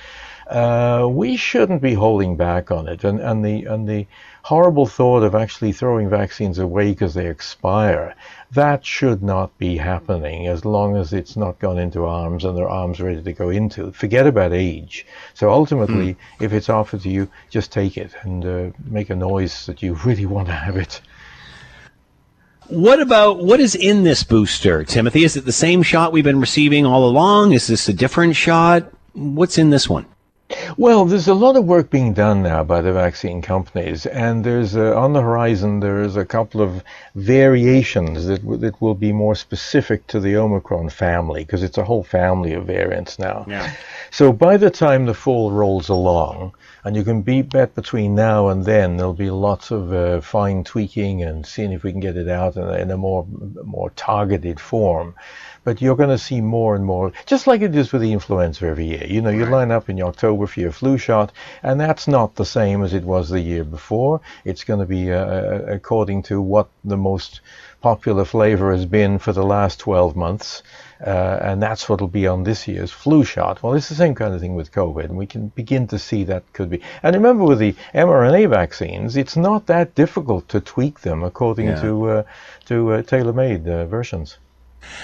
Uh, we shouldn't be holding back on it. And, and the, and the horrible thought of actually throwing vaccines away because they expire, that should not be happening, as long as it's not gone into arms and their arms ready to go into. Forget about age. So ultimately, mm. if it's offered to you, just take it and uh, make a noise that you really want to have it. What about, what is in this booster, Timothy? Is it the same shot we've been receiving all along? Is this a different shot? What's in this one? Well, there's a lot of work being done now by the vaccine companies, and there's a, on the horizon there is a couple of variations that, w- that will be more specific to the Omicron family, because it's a whole family of variants now. Yeah. So by the time the fall rolls along, and you can be bet between now and then, there'll be lots of uh, fine tweaking and seeing if we can get it out in a, in a more more targeted form. But you're going to see more and more, just like it is with the influenza every year. You know, you line up in October for your flu shot, and that's not the same as it was the year before. It's going to be uh, according to what the most popular flavor has been for the last twelve months. Uh, and that's what will be on this year's flu shot. Well, it's the same kind of thing with COVID, and we can begin to see that could be. And remember, with the mRNA vaccines, it's not that difficult to tweak them according yeah. to uh, to uh, tailor-made uh, versions.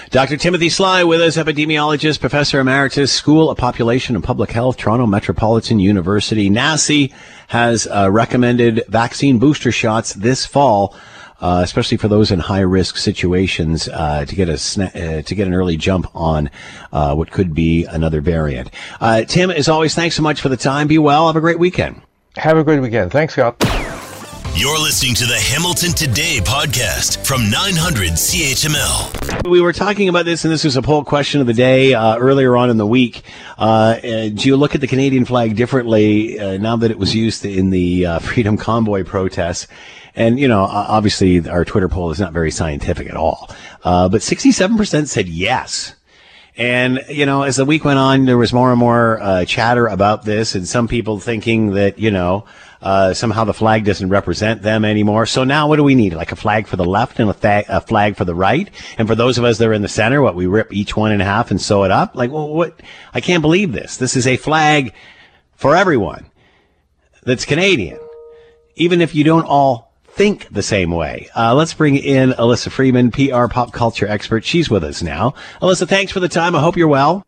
Doctor Timothy Sly with us, epidemiologist, professor emeritus, School of Population and Public Health, Toronto Metropolitan University. N A C I has uh, recommended vaccine booster shots this fall. Uh, especially for those in high-risk situations, uh, to get a sna- uh, to get an early jump on uh, what could be another variant. Uh, Tim, as always, thanks so much for the time. Be well. Have a great weekend. Have a great weekend. Thanks, Scott. You're listening to the Hamilton Today podcast from nine hundred C H M L. We were talking about this, and this was a poll question of the day uh, earlier on in the week. Uh, do you look at the Canadian flag differently uh, now that it was used in the uh, Freedom Convoy protests? And, you know, obviously our Twitter poll is not very scientific at all. Uh, but sixty-seven percent said yes. And, you know, as the week went on, there was more and more uh, chatter about this, and some people thinking that, you know, Uh, somehow the flag doesn't represent them anymore. So now what do we need? Like a flag for the left and a, th- a flag for the right? And for those of us that are in the center, what, we rip each one in half and sew it up? Like, well, what? I can't believe this. This is a flag for everyone that's Canadian, even if you don't all think the same way. Uh, let's bring in Alyssa Freeman, P R pop culture expert. She's with us now. Alyssa, thanks for the time. I hope you're well.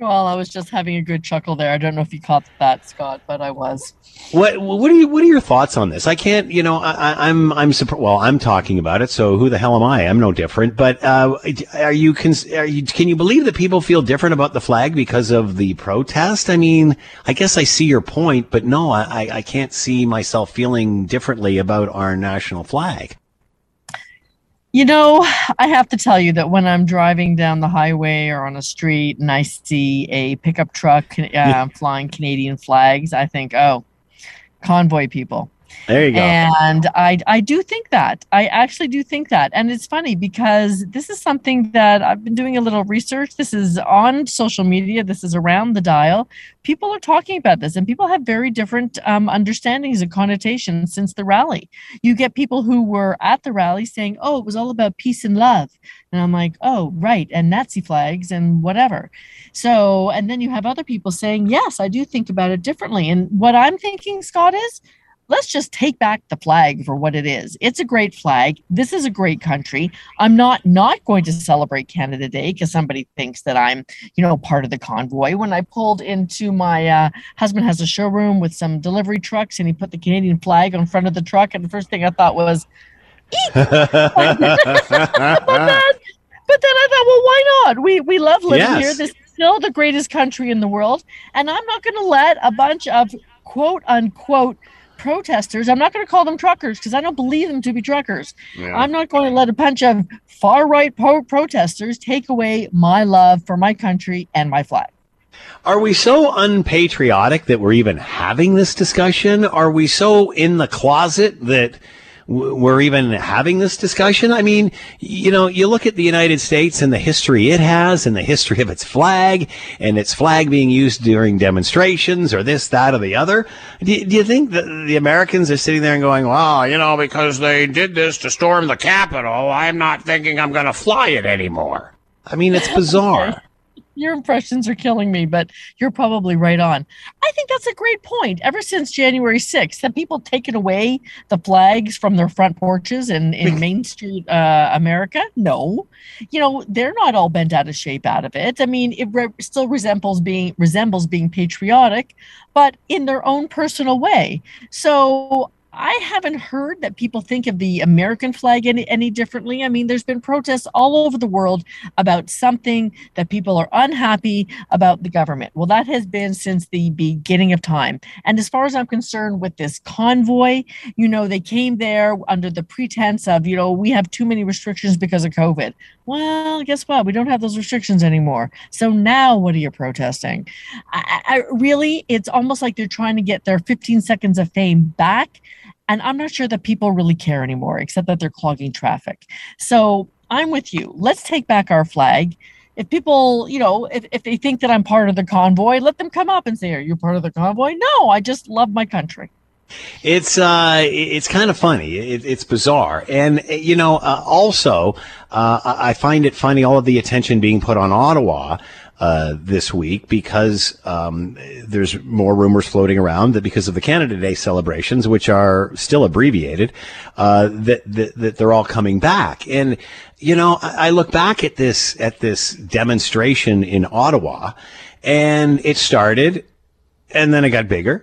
Well, I was just having a good chuckle there. I don't know if you caught that, Scott, but I was. What What are you? What are your thoughts on this? I can't. You know, I, I'm. I'm. Well, I'm talking about it. So who the hell am I? I'm no different. But uh, are you? Are you? Can you believe that people feel different about the flag because of the protest? I mean, I guess I see your point, but no, I, I can't see myself feeling differently about our national flag. You know, I have to tell you that when I'm driving down the highway or on a street and I see a pickup truck uh, flying Canadian flags, I think, oh, convoy people. There you go. And I, I do think that. I actually do think that. And it's funny because this is something that I've been doing a little research. This is on social media. This is around the dial. People are talking about this, and people have very different um, understandings and connotations since the rally. You get people who were at the rally saying, oh, it was all about peace and love. And I'm like, oh, right, and Nazi flags and whatever. So, and then you have other people saying, yes, I do think about it differently. And what I'm thinking, Scott, is, let's just take back the flag for what it is. It's a great flag. This is a great country. I'm not not going to celebrate Canada Day because somebody thinks that I'm, you know, part of the convoy. When I pulled into my uh, husband has a showroom with some delivery trucks, and he put the Canadian flag on front of the truck, and the first thing I thought was, eek! but, then, but then I thought, well, why not? We we love living yes. here. This is still the greatest country in the world, and I'm not going to let a bunch of quote unquote protesters, I'm not going to call them truckers because I don't believe them to be truckers. Yeah. I'm not going to let a bunch of far-right pro- protesters take away my love for my country and my flag. Are we so unpatriotic that we're even having this discussion? Are we so in the closet that we're even having this discussion? I mean, you know, you look at the United States and the history it has and the history of its flag and its flag being used during demonstrations or this, that, or the other. Do, do you think that the Americans are sitting there and going, well, you know, because they did this to storm the Capitol, I'm not thinking I'm going to fly it anymore? I mean, it's bizarre. Your impressions are killing me, but you're probably right on. I think that's a great point. Ever since January sixth, have people taken away the flags from their front porches in, in Main Street uh, America? No. You know, they're not all bent out of shape out of it. I mean, it re- still resembles being resembles being patriotic, but in their own personal way. So I haven't heard that people think of the American flag any, any differently. I mean, there's been protests all over the world about something that people are unhappy about the government. Well, that has been since the beginning of time. And as far as I'm concerned with this convoy, you know, they came there under the pretense of, you know, we have too many restrictions because of COVID. Well, guess what? We don't have those restrictions anymore. So now what are you protesting? I, I, really, it's almost like they're trying to get their fifteen seconds of fame back. And I'm not sure that people really care anymore, except that they're clogging traffic. So I'm with you. Let's take back our flag. If people, you know, if, if they think that I'm part of the convoy, let them come up and say, are you part of the convoy? No, I just love my country. It's uh, it's kind of funny. It, it's bizarre. And, you know, uh, also, uh, I find it funny all of the attention being put on Ottawa Uh, this week because um, there's more rumors floating around that because of the Canada Day celebrations, which are still abbreviated, uh, that, that that they're all coming back. And you know, I, I look back at this at this demonstration in Ottawa, and it started, and then it got bigger,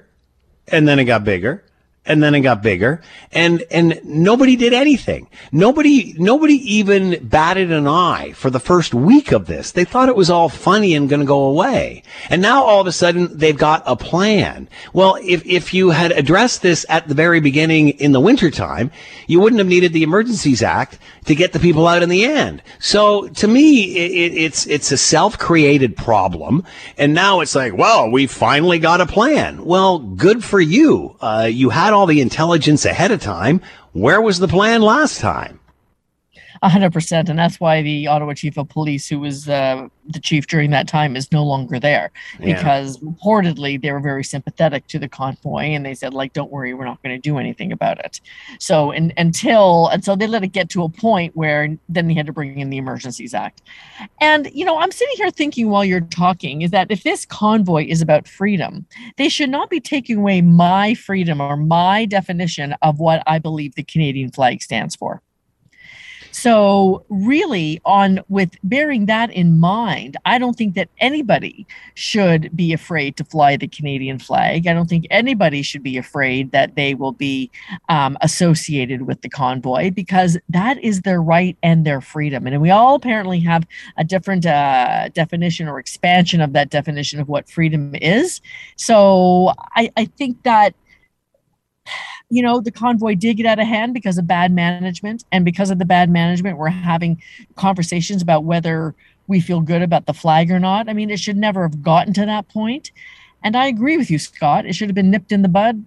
and then it got bigger. and then it got bigger, and and nobody did anything. Nobody nobody even batted an eye for the first week of this. They thought it was all funny and going to go away. And now all of a sudden they've got a plan. Well, if if you had addressed this at the very beginning in the wintertime, you wouldn't have needed the Emergencies Act to get the people out in the end. So to me, it, it's it's a self-created problem. And now it's like, well, we finally got a plan. Well, good for you. Uh, you had all the intelligence ahead of time. Where was the plan last time? one hundred percent. And that's why the Ottawa chief of police, who was uh, the chief during that time, is no longer there, yeah. because reportedly they were very sympathetic to the convoy and they said, like, don't worry, we're not going to do anything about it. So and, until and so they let it get to a point where then they had to bring in the Emergencies Act. And, you know, I'm sitting here thinking while you're talking is that if this convoy is about freedom, they should not be taking away my freedom or my definition of what I believe the Canadian flag stands for. So really, on with bearing that in mind, I don't think that anybody should be afraid to fly the Canadian flag. I don't think anybody should be afraid that they will be um, associated with the convoy, because that is their right and their freedom. And we all apparently have a different uh, definition or expansion of that definition of what freedom is. So I, I think that, you know, the convoy did get out of hand because of bad management. And because of the bad management, we're having conversations about whether we feel good about the flag or not. I mean, it should never have gotten to that point. And I agree with you, Scott. It should have been nipped in the bud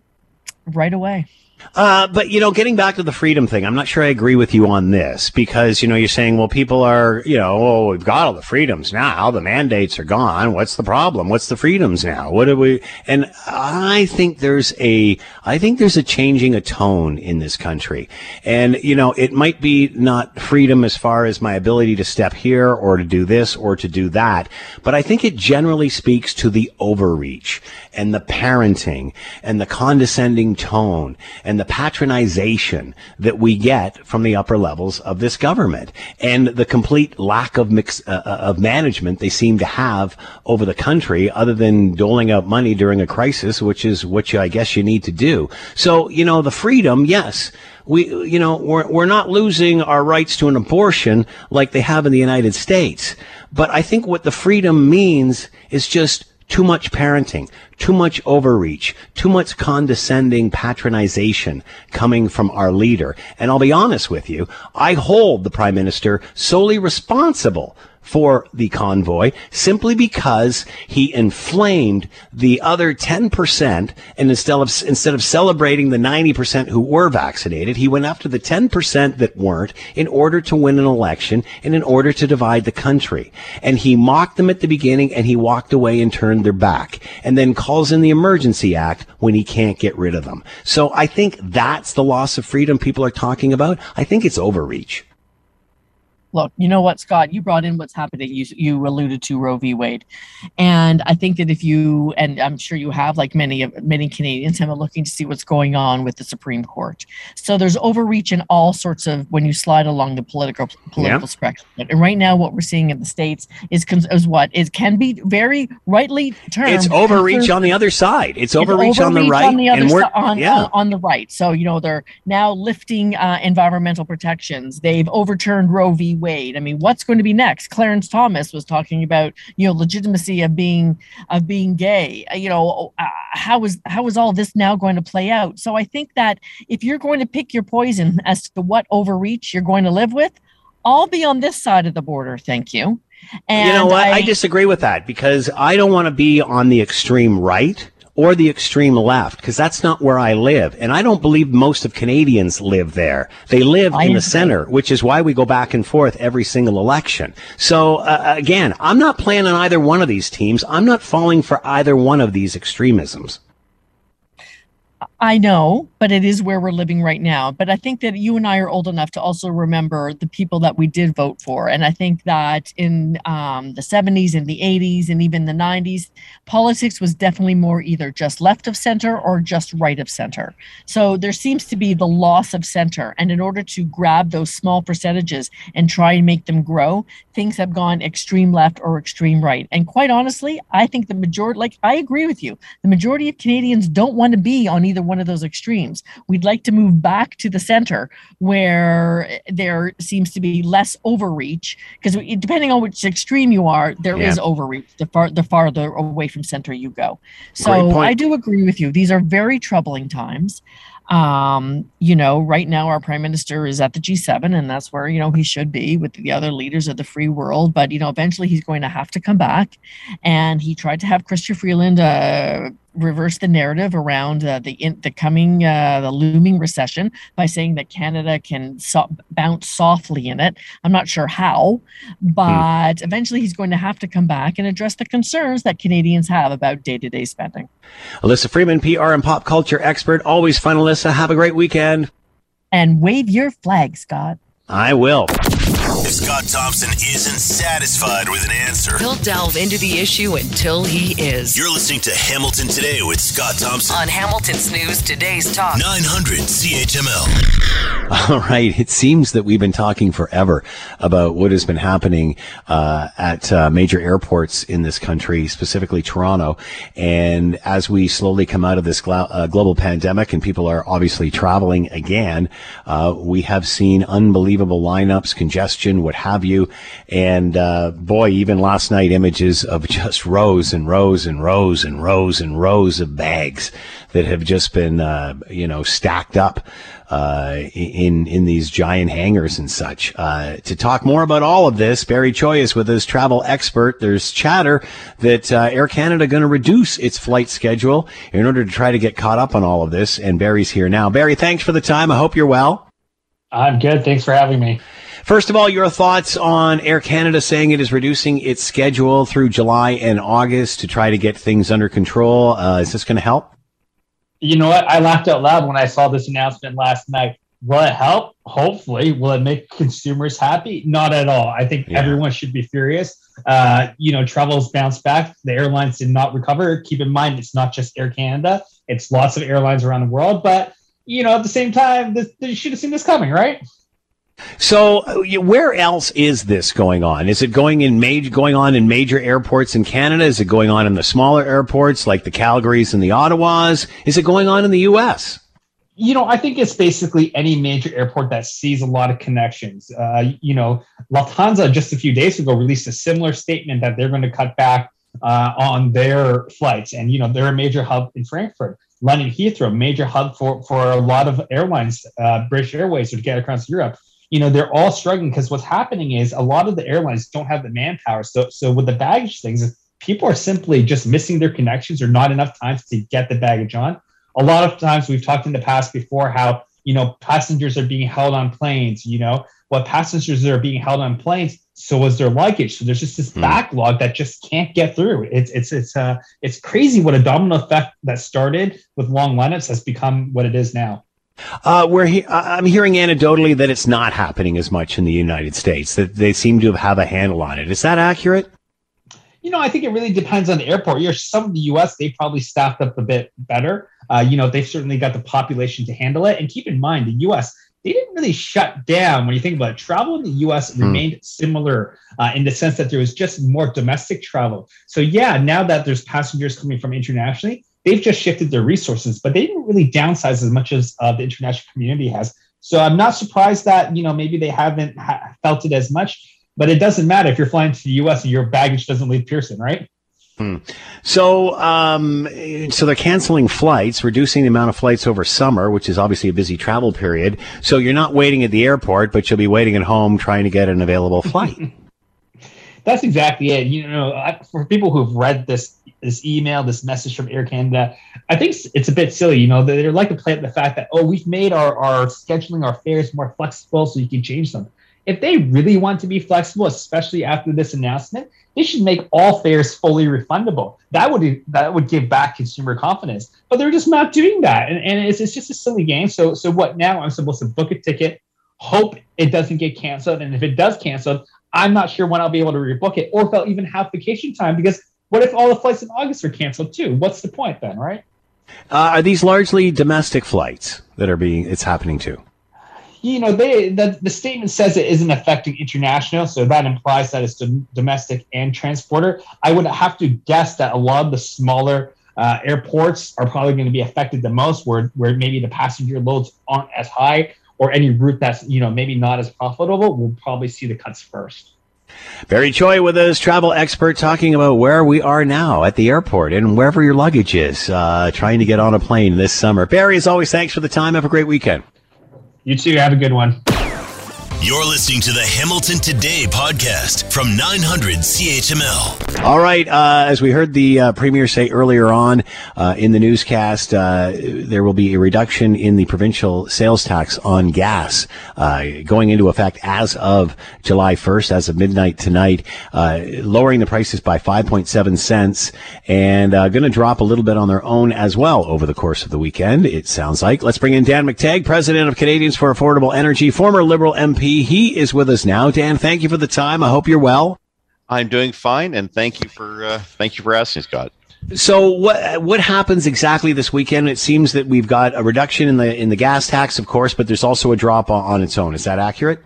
right away. Uh, but, you know, getting back to the freedom thing, I'm not sure I agree with you on this, because, you know, you're saying, well, people are, you know, oh, we've got all the freedoms now. The mandates are gone. What's the problem? What's the freedoms now? What do we? And I think there's a I think there's a changing a tone in this country. And, you know, it might be not freedom as far as my ability to step here or to do this or to do that. But I think it generally speaks to the overreach and the parenting and the condescending tone and the patronization that we get from the upper levels of this government, and the complete lack of mix, uh, of management they seem to have over the country, other than doling out money during a crisis, which is what you, I guess you need to do. So, you know, the freedom, yes. We, you know, we're, we're not losing our rights to an abortion like they have in the United States. But I think what the freedom means is just too much parenting, too much overreach, too much condescending patronization coming from our leader. And I'll be honest with you, I hold the Prime Minister solely responsible for the convoy, simply because he inflamed the other ten percent, and instead of instead of celebrating the ninety percent who were vaccinated, he went after the ten percent that weren't, in order to win an election and in order to divide the country. And he mocked them at the beginning, and he walked away and turned their back, and then calls in the Emergency Act when he can't get rid of them. So I think that's the loss of freedom people are talking about. I think it's overreach. Look, you know what, Scott, you brought in what's happening. You you alluded to Roe v. Wade. And I think that if you, and I'm sure you have, like many of many Canadians, have been looking to see what's going on with the Supreme Court. So there's overreach in all sorts of, when you slide along the political political yeah. spectrum. And right now what we're seeing in the States is, is what? It can be very rightly termed. It's overreach on the other side. It's overreach, it's overreach on the right. On the other and we're, si- on, yeah. on, on the right. So, you know, they're now lifting uh, environmental protections. They've overturned Roe v. Wade. I mean, what's going to be next? Clarence Thomas was talking about, you know, legitimacy of being of being gay. You know, uh, how is how is all this now going to play out? So I think that if you're going to pick your poison as to what overreach you're going to live with, I'll be on this side of the border. Thank you. And you know what? I, I disagree with that, because I don't want to be on the extreme right or the extreme left, because that's not where I live. And I don't believe most of Canadians live there. They live in the center, which is why we go back and forth every single election. So, uh, again, I'm not playing on either one of these teams. I'm not falling for either one of these extremisms. I know, but it is where we're living right now. But I think that you and I are old enough to also remember the people that we did vote for. And I think that in um, the seventies and the eighties and even the nineties, politics was definitely more either just left of center or just right of center. So there seems to be the loss of center. And in order to grab those small percentages and try and make them grow, things have gone extreme left or extreme right. And quite honestly, I think the majority, like I agree with you, the majority of Canadians don't want to be on either one of those extremes. We'd like to move back to the center where there seems to be less overreach, because depending on which extreme you are, there yeah. is overreach the, far, the farther away from center you go. So I do agree with you. These are very troubling times. Um, you know, right now our prime minister is at the G seven, and that's where, you know, he should be with the other leaders of the free world. But, you know, eventually he's going to have to come back. And he tried to have Chrystia Freeland uh, reverse the narrative around uh, the in, the coming, uh, the looming recession by saying that Canada can so- bounce softly in it. I'm not sure how, but hmm. eventually he's going to have to come back and address the concerns that Canadians have about day-to-day spending. Alyssa Freeman, P R and pop culture expert. Always fun, Alyssa. Have a great weekend. And wave your flag, Scott. I will. If Scott Thompson isn't satisfied with an answer, he'll delve into the issue until he is. You're listening to Hamilton Today with Scott Thompson on Hamilton's News Today's Talk nine hundred C H M L. All right. It seems that we've been talking forever about what has been happening uh, at uh, major airports in this country, specifically Toronto. And as we slowly come out of this glo- uh, global pandemic and people are obviously traveling again, uh, we have seen unbelievable lineups, congestion, what have you. And uh, boy, even last night, images of just rows and rows and rows and rows and rows of bags that have just been, uh, you know, stacked up uh, in, in these giant hangars and such. Uh, to talk more about all of this, Barry Choi is with us, travel expert. There's chatter that uh, Air Canada going to reduce its flight schedule in order to try to get caught up on all of this. And Barry's here now. Barry, thanks for the time. I hope you're well. I'm good. Thanks for having me. First of all, your thoughts on Air Canada saying it is reducing its schedule through July and August to try to get things under control. Uh, is this going to help? You know what? I laughed out loud when I saw this announcement last night. Will it help? Hopefully. Will it make consumers happy? Not at all. I think yeah. everyone should be furious. Uh, you know, travel's bounced back. The airlines did not recover. Keep in mind, it's not just Air Canada. It's lots of airlines around the world. But, you know, at the same time, this, you should have seen this coming, right? So where else is this going on? Is it going in major, going on in major airports in Canada? Is it going on in the smaller airports like the Calgarys and the Ottawas? Is it going on in the U S? You know, I think it's basically any major airport that sees a lot of connections. Uh, you know, Lufthansa just a few days ago released a similar statement that they're going to cut back uh, on their flights. And, you know, they're a major hub in Frankfurt. London Heathrow, major hub for, for a lot of airlines, uh, British Airways, to get across Europe. You know, they're all struggling because what's happening is a lot of the airlines don't have the manpower. So so with the baggage things, people are simply just missing their connections or not enough time to get the baggage on. A lot of times we've talked in the past before how, you know, passengers are being held on planes, you know, what passengers are being held on planes. So is their luggage. So there's just this hmm. backlog that just can't get through. It's it's it's uh it's crazy what a domino effect that started with long lineups has become what it is now. Uh, we're he- I'm hearing anecdotally that it's not happening as much in the United States, that they seem to have a handle on it. Is that accurate? You know, I think it really depends on the airport. You're some of the U S, they probably staffed up a bit better. Uh, you know, they've certainly got the population to handle it. And keep in mind, the U S, they didn't really shut down. When you think about it, travel in the U S hmm. remained similar uh, in the sense that there was just more domestic travel. So, yeah, now that there's passengers coming from internationally, they've just shifted their resources, but they didn't really downsize as much as uh, the international community has. So I'm not surprised that, you know, maybe they haven't ha- felt it as much, but it doesn't matter if you're flying to the U S and your baggage doesn't leave Pearson, right? Hmm. So, um, so they're canceling flights, reducing the amount of flights over summer, which is obviously a busy travel period. So you're not waiting at the airport, but you'll be waiting at home trying to get an available flight. That's exactly it. You know, I, for people who've read this, this email, this message from Air Canada, I think it's a bit silly. You know, they're like to play up the fact that, oh, we've made our, our scheduling, our fares more flexible so you can change them. If they really want to be flexible, especially after this announcement, they should make all fares fully refundable. That would that would give back consumer confidence. But they're just not doing that. And, and it's, it's just a silly game. So, so what now? I'm supposed to book a ticket, hope it doesn't get canceled. And if it does cancel, I'm not sure when I'll be able to rebook it or if I'll even have vacation time because what if all the flights in August are canceled too? What's the point then, right? Uh, are these largely domestic flights that are being it's happening to? You know, they the, the statement says it isn't affecting international, so that implies that it's dom- domestic and transporter. I would have to guess that a lot of the smaller Uh, airports are probably going to be affected the most, where where maybe the passenger loads aren't as high, or any route that's, you know, maybe not as profitable will probably see the cuts first. Barry Choi with us, travel expert, talking about where we are now at the airport and wherever your luggage is, uh, trying to get on a plane this summer. Barry, as always, thanks for the time. Have a great weekend. You too. Have a good one. You're listening to the Hamilton Today podcast from nine hundred C H M L. All right. Uh, as we heard the uh, premier say earlier on uh, in the newscast, uh, there will be a reduction in the provincial sales tax on gas uh, going into effect as of July first, as of midnight tonight, uh, lowering the prices by five point seven cents and uh, going to drop a little bit on their own as well over the course of the weekend, it sounds like. Let's bring in Dan McTeague, president of Canadians for Affordable Energy, former Liberal M P. He is with us now. Dan, thank you for the time. I hope you're well. I'm doing fine, and thank you for uh, thank you for asking, Scott. So what what happens exactly this weekend? It seems that we've got a reduction in the in the gas tax, of course, but there's also a drop on, on its own. Is that accurate?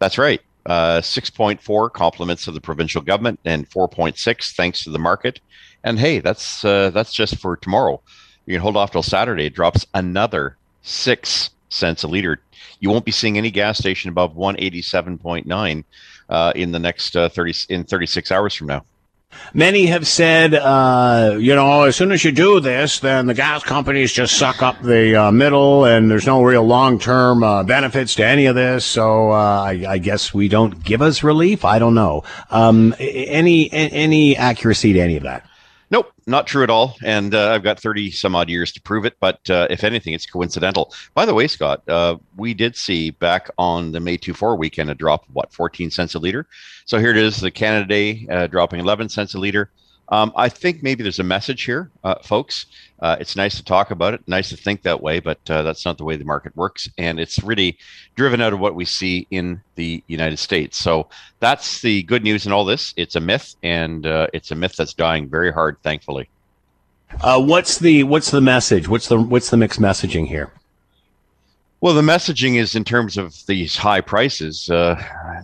That's right. Uh, six point four compliments of the provincial government, and four point six thanks to the market. And hey, that's uh, that's just for tomorrow. You can hold off till Saturday. It drops another six cents a liter. You won't be seeing any gas station above one eighty-seven point nine uh, in the next uh, thirty in thirty-six hours from now. Many have said, uh, you know, as soon as you do this, then the gas companies just suck up the uh, middle, and there's no real long-term uh, benefits to any of this. So uh, I, I guess we don't give us relief. I don't know. Um, any any accuracy to any of that? Nope, not true at all. And uh, I've got thirty some odd years to prove it. But uh, if anything, it's coincidental. By the way, Scott, uh, we did see back on the May twenty-fourth weekend a drop of, what, fourteen cents a liter. So here it is, the Canada Day uh, dropping eleven cents a liter. Um, I think maybe there's a message here, uh, folks. Uh, it's nice to talk about it, nice to think that way, but uh, that's not the way the market works. And it's really driven out of what we see in the United States. So that's the good news in all this. It's a myth, and uh, it's a myth that's dying very hard, thankfully. Uh, what's the what's the message? What's the what's the mixed messaging here? Well, the messaging is, in terms of these high prices, uh,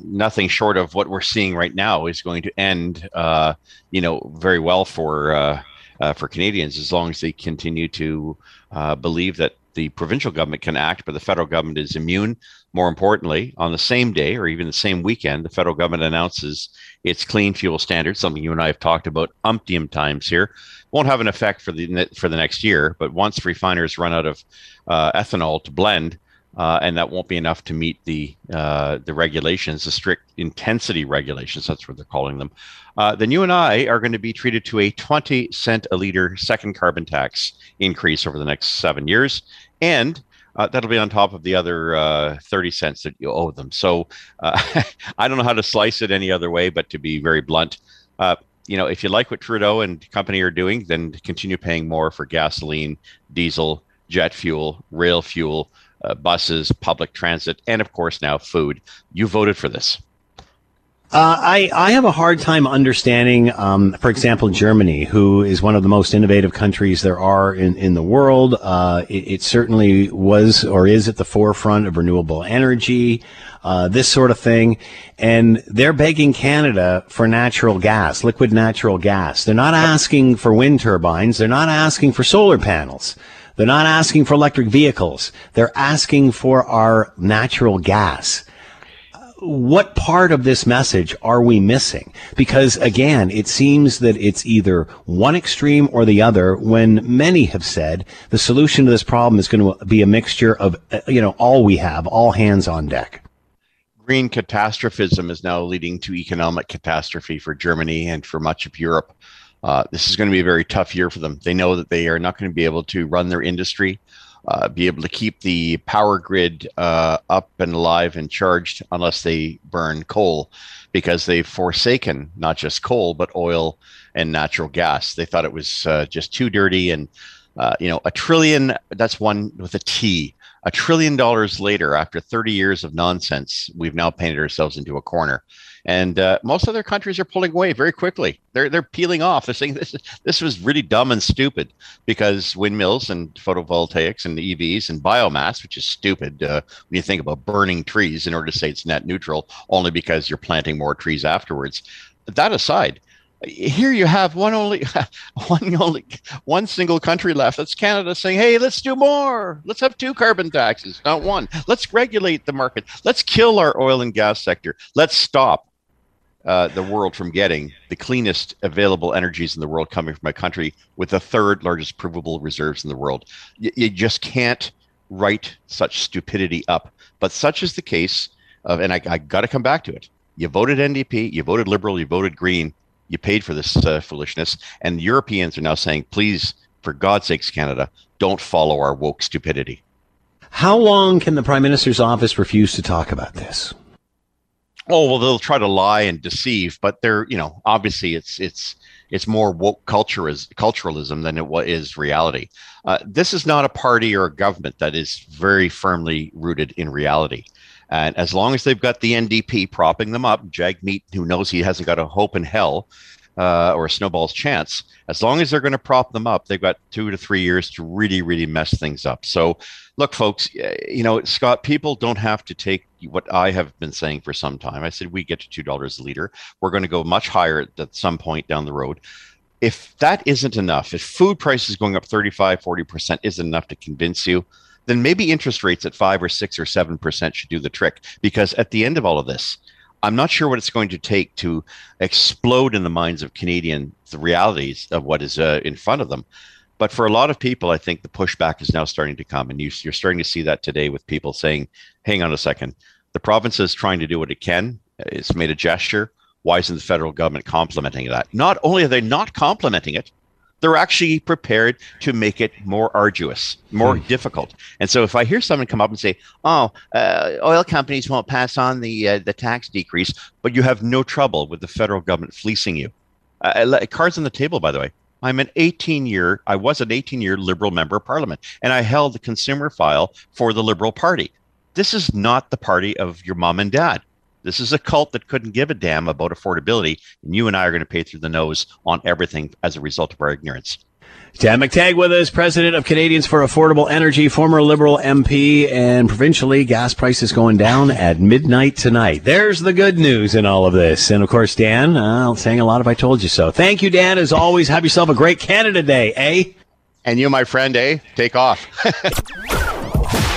nothing short of what we're seeing right now is going to end, uh, you know, very well for uh, uh, for Canadians, as long as they continue to uh, believe that the provincial government can act, but the federal government is immune. More importantly, on the same day or even the same weekend, the federal government announces its clean fuel standards, something you and I have talked about umpteen times here. Won't have an effect for the for the next year, but once refiners run out of uh, ethanol to blend. Uh, and that won't be enough to meet the uh, the regulations, the strict intensity regulations. That's what they're calling them. Uh, then you and I are going to be treated to a twenty cent a liter second carbon tax increase over the next seven years. And uh, that'll be on top of the other uh, thirty cents that you owe them. So uh, I don't know how to slice it any other way, but to be very blunt, uh, you know, if you like what Trudeau and company are doing, then continue paying more for gasoline, diesel, jet fuel, rail fuel, Uh, buses, public transit, and of course now food. You voted for this. Uh, I, I have a hard time understanding, um, for example, Germany, who is one of the most innovative countries there are in, in the world. Uh, it, it certainly was or is at the forefront of renewable energy, uh, this sort of thing. And they're begging Canada for natural gas, liquid natural gas. They're not asking for wind turbines. They're not asking for solar panels. They're not asking for electric vehicles. They're asking for our natural gas. What part of this message are we missing? Because, again, it seems that it's either one extreme or the other, when many have said the solution to this problem is going to be a mixture of, you know, all we have, all hands on deck. Green catastrophism is now leading to economic catastrophe for Germany and for much of Europe. Uh, this is going to be a very tough year for them. They know that they are not going to be able to run their industry, uh, be able to keep the power grid uh, up and alive and charged unless they burn coal, because they've forsaken not just coal, but oil and natural gas. They thought it was uh, just too dirty. And, uh, you know, a trillion, that's one with a T, a trillion dollars later, after thirty years of nonsense, we've now painted ourselves into a corner. And uh, most other countries are pulling away very quickly. They're they're peeling off. They're saying this this was really dumb and stupid, because windmills and photovoltaics and E Vs and biomass, which is stupid uh, when you think about burning trees in order to say it's net neutral, only because you're planting more trees afterwards. That aside, here you have one only, one only, one single country left. That's Canada saying, hey, let's do more. Let's have two carbon taxes, not one. Let's regulate the market. Let's kill our oil and gas sector. Let's stop uh, the world from getting the cleanest available energies in the world coming from a country with the third largest provable reserves in the world. Y- you just can't write such stupidity up. But such is the case of, and I, I got to come back to it. You voted N D P, you voted Liberal, you voted Green. You paid for this uh, foolishness. And Europeans are now saying, please, for God's sakes, Canada, don't follow our woke stupidity. How long can the Prime Minister's office refuse to talk about this? Oh, well, they'll try to lie and deceive, but they're, you know, obviously it's it's it's more woke culture is, culturalism than it is reality. Uh, this is not a party or a government that is very firmly rooted in reality. And as long as they've got the N D P propping them up, Jagmeet, who knows he hasn't got a hope in hell uh, or a snowball's chance, as long as they're going to prop them up, they've got two to three years to really, really mess things up. So, look, folks, you know, Scott, people don't have to take what I have been saying for some time. I said we get to two dollars a liter. We're going to go much higher at some point down the road. If that isn't enough, if food prices going up thirty-five, forty percent isn't enough to convince you, then maybe interest rates at five or six or seven percent should do the trick. Because at the end of all of this, I'm not sure what it's going to take to explode in the minds of Canadians the realities of what is uh, in front of them. But for a lot of people, I think the pushback is now starting to come, and you, you're starting to see that today with people saying, "Hang on a second, the province is trying to do what it can. It's made a gesture. Why isn't the federal government complementing that?" Not only are they not complementing it, they're actually prepared to make it more arduous, more mm. difficult. And so if I hear someone come up and say, oh, uh, oil companies won't pass on the uh, the tax decrease, but you have no trouble with the federal government fleecing you. Uh, cards on the table, by the way. I'm an eighteen-year, I was an eighteen-year Liberal member of Parliament, and I held the consumer file for the Liberal Party. This is not the party of your mom and dad. This is a cult that couldn't give a damn about affordability, and you and I are going to pay through the nose on everything as a result of our ignorance. Dan McTeague with us, president of Canadians for Affordable Energy, former Liberal M P, and provincially gas prices going down at midnight tonight. There's the good news in all of this. And, of course, Dan, uh, saying a lot of I told you so. Thank you, Dan. As always, have yourself a great Canada Day, eh? And you, my friend, eh? Take off.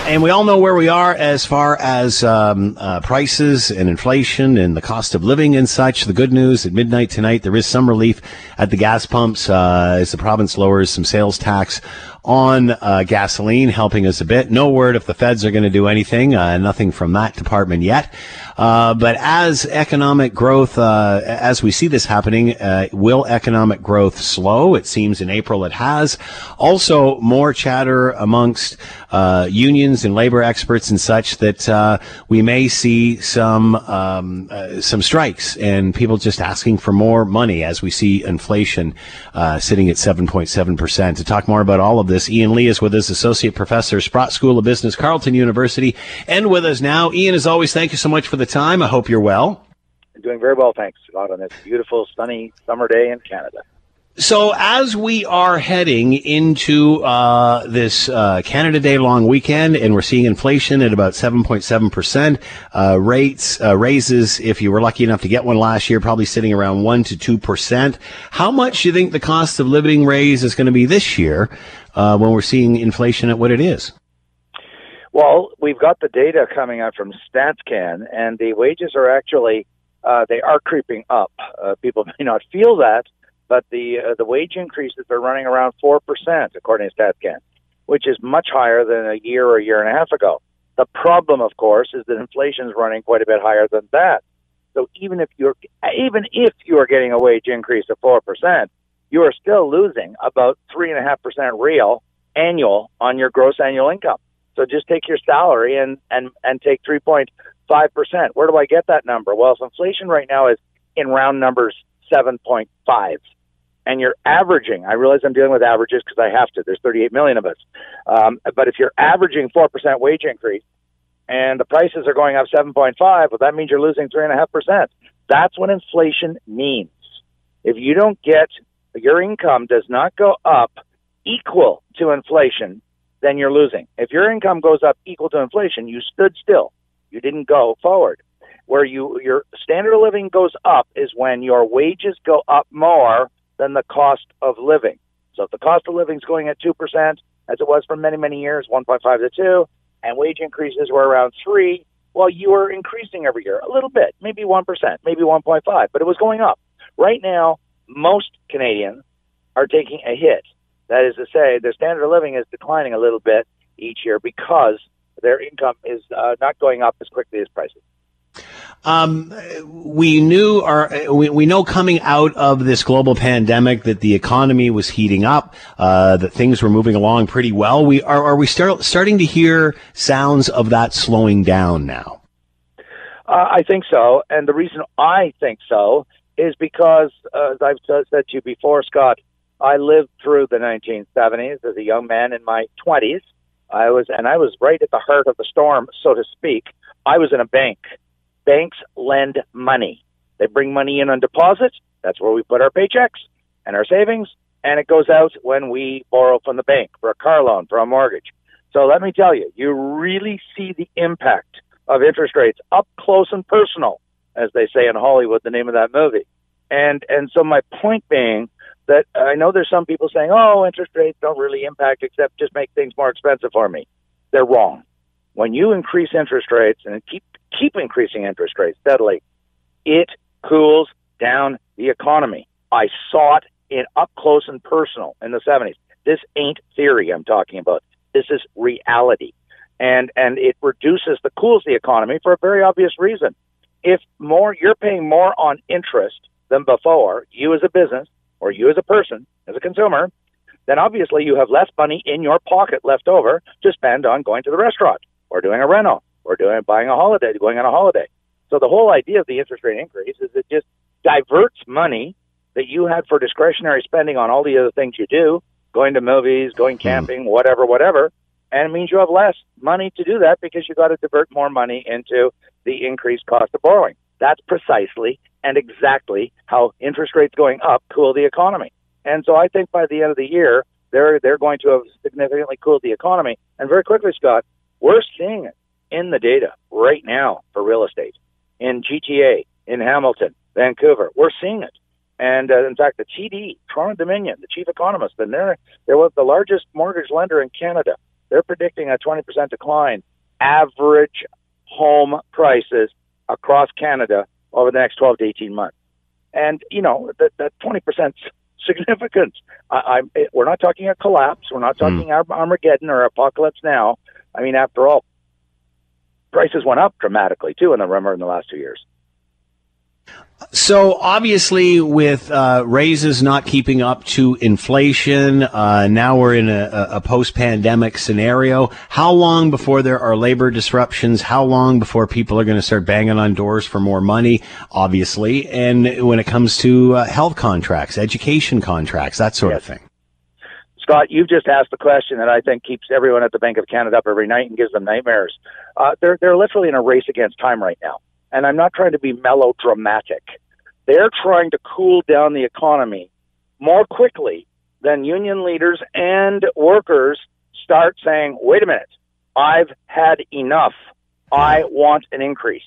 And we all know where we are as far as um, uh, prices and inflation and the cost of living and such. The good news at midnight tonight, there is some relief at the gas pumps uh, as the province lowers some sales tax on uh, gasoline, helping us a bit. No word if the feds are going to do anything. Uh, nothing from that department yet. Uh, but as economic growth, uh, as we see this happening, uh, will economic growth slow? It seems in April it has. Also, more chatter amongst uh, unions and labor experts and such that uh, we may see some um, uh, some strikes and people just asking for more money as we see inflation uh, sitting at seven point seven percent. To talk more about all of this, Ian Lee is with us, associate professor, Sprott School of Business, Carleton University, and with us now. Ian, as always, thank you so much for the time. I hope you're well. I'm doing very well, thanks, Scott, on this beautiful, sunny summer day in Canada. So as we are heading into uh, this uh, Canada Day long weekend, and we're seeing inflation at about seven point seven percent, uh, rates uh, raises, if you were lucky enough to get one last year, probably sitting around one percent to two percent. How much do you think the cost of living raise is going to be this year uh, when we're seeing inflation at what it is? Well, we've got the data coming out from StatCan, and the wages are actually, uh, they are creeping up. Uh, people may not feel that, but the uh, the wage increases are running around four percent, according to StatCan, which is much higher than a year or a year and a half ago. The problem, of course, is that inflation is running quite a bit higher than that. So even if you're even if you are getting a wage increase of four percent, you are still losing about three point five percent real annual on your gross annual income. So just take your salary and, and, and take three point five percent. Where do I get that number? Well, if inflation right now is in round numbers seven point five, and you're averaging, I realize I'm dealing with averages because I have to. There's thirty-eight million of us. Um, but if you're averaging four percent wage increase and the prices are going up seven point five, well, that means you're losing three point five percent. That's what inflation means. If you don't get, your income does not go up equal to inflation, then you're losing. If your income goes up equal to inflation, you stood still. You didn't go forward. where you your standard of living goes up is when your wages go up more than the cost of living. So if the cost of living is going at two percent, as it was for many, many years, one point five to two, and wage increases were around three, well, you were increasing every year a little bit, maybe one percent, maybe one point five, but it was going up. Right now, most Canadians are taking a hit. That is to say, their standard of living is declining a little bit each year because their income is uh, not going up as quickly as prices. Um, we knew, our, we, we know coming out of this global pandemic that the economy was heating up, uh, that things were moving along pretty well. We are, are we start, starting to hear sounds of that slowing down now? Uh, I think so, and the reason I think so is because, uh, as I've said to you before, Scott, I lived through the nineteen seventies as a young man in my twenties. I was, and I was right at the heart of the storm, so to speak. I was in a bank. Banks lend money. They bring money in on deposit. That's where we put our paychecks and our savings, and it goes out when we borrow from the bank for a car loan, for a mortgage. So let me tell you, you really see the impact of interest rates up close and personal, as they say in Hollywood, the name of that movie. And and so my point being that I know there's some people saying, oh, interest rates don't really impact except just make things more expensive for me. They're wrong. When you increase interest rates and keep keep increasing interest rates steadily, it cools down the economy. I saw it in up close and personal in the seventies. This ain't theory I'm talking about. This is reality. And and it reduces the cools the economy for a very obvious reason. If more you're paying more on interest than before, you as a business or you as a person, as a consumer, then obviously you have less money in your pocket left over to spend on going to the restaurant or doing a rental or doing buying a holiday, going on a holiday. So the whole idea of the interest rate increase is it just diverts money that you had for discretionary spending on all the other things you do, going to movies, going camping, whatever, whatever. And it means you have less money to do that because you've got to divert more money into the increased cost of borrowing. That's precisely and exactly how interest rates going up cool the economy. And so I think by the end of the year, they're they're going to have significantly cooled the economy. And very quickly, Scott, we're seeing it in the data right now for real estate, in G T A, in Hamilton, Vancouver. We're seeing it. And uh, in fact, the T D, Toronto Dominion, the chief economist, and they're, they're the largest mortgage lender in Canada. They're predicting a twenty percent decline, average home prices across Canada over the next twelve to eighteen months. And, you know, that, that twenty percent significance. I, I, it, we're not talking a collapse. We're not talking mm. Armageddon or apocalypse now. I mean, after all, prices went up dramatically, too, in the remember in the last two years. So obviously with uh, raises not keeping up to inflation, uh, now we're in a, a post-pandemic scenario. How long before there are labor disruptions? How long before people are going to start banging on doors for more money, obviously? And when it comes to uh, health contracts, education contracts, that sort yes. of thing. Scott, you've just asked the question that I think keeps everyone at the Bank of Canada up every night and gives them nightmares. Uh, they're, they're literally in a race against time right now. And I'm not trying to be melodramatic. They're trying to cool down the economy more quickly than union leaders and workers start saying, wait a minute, I've had enough. I want an increase.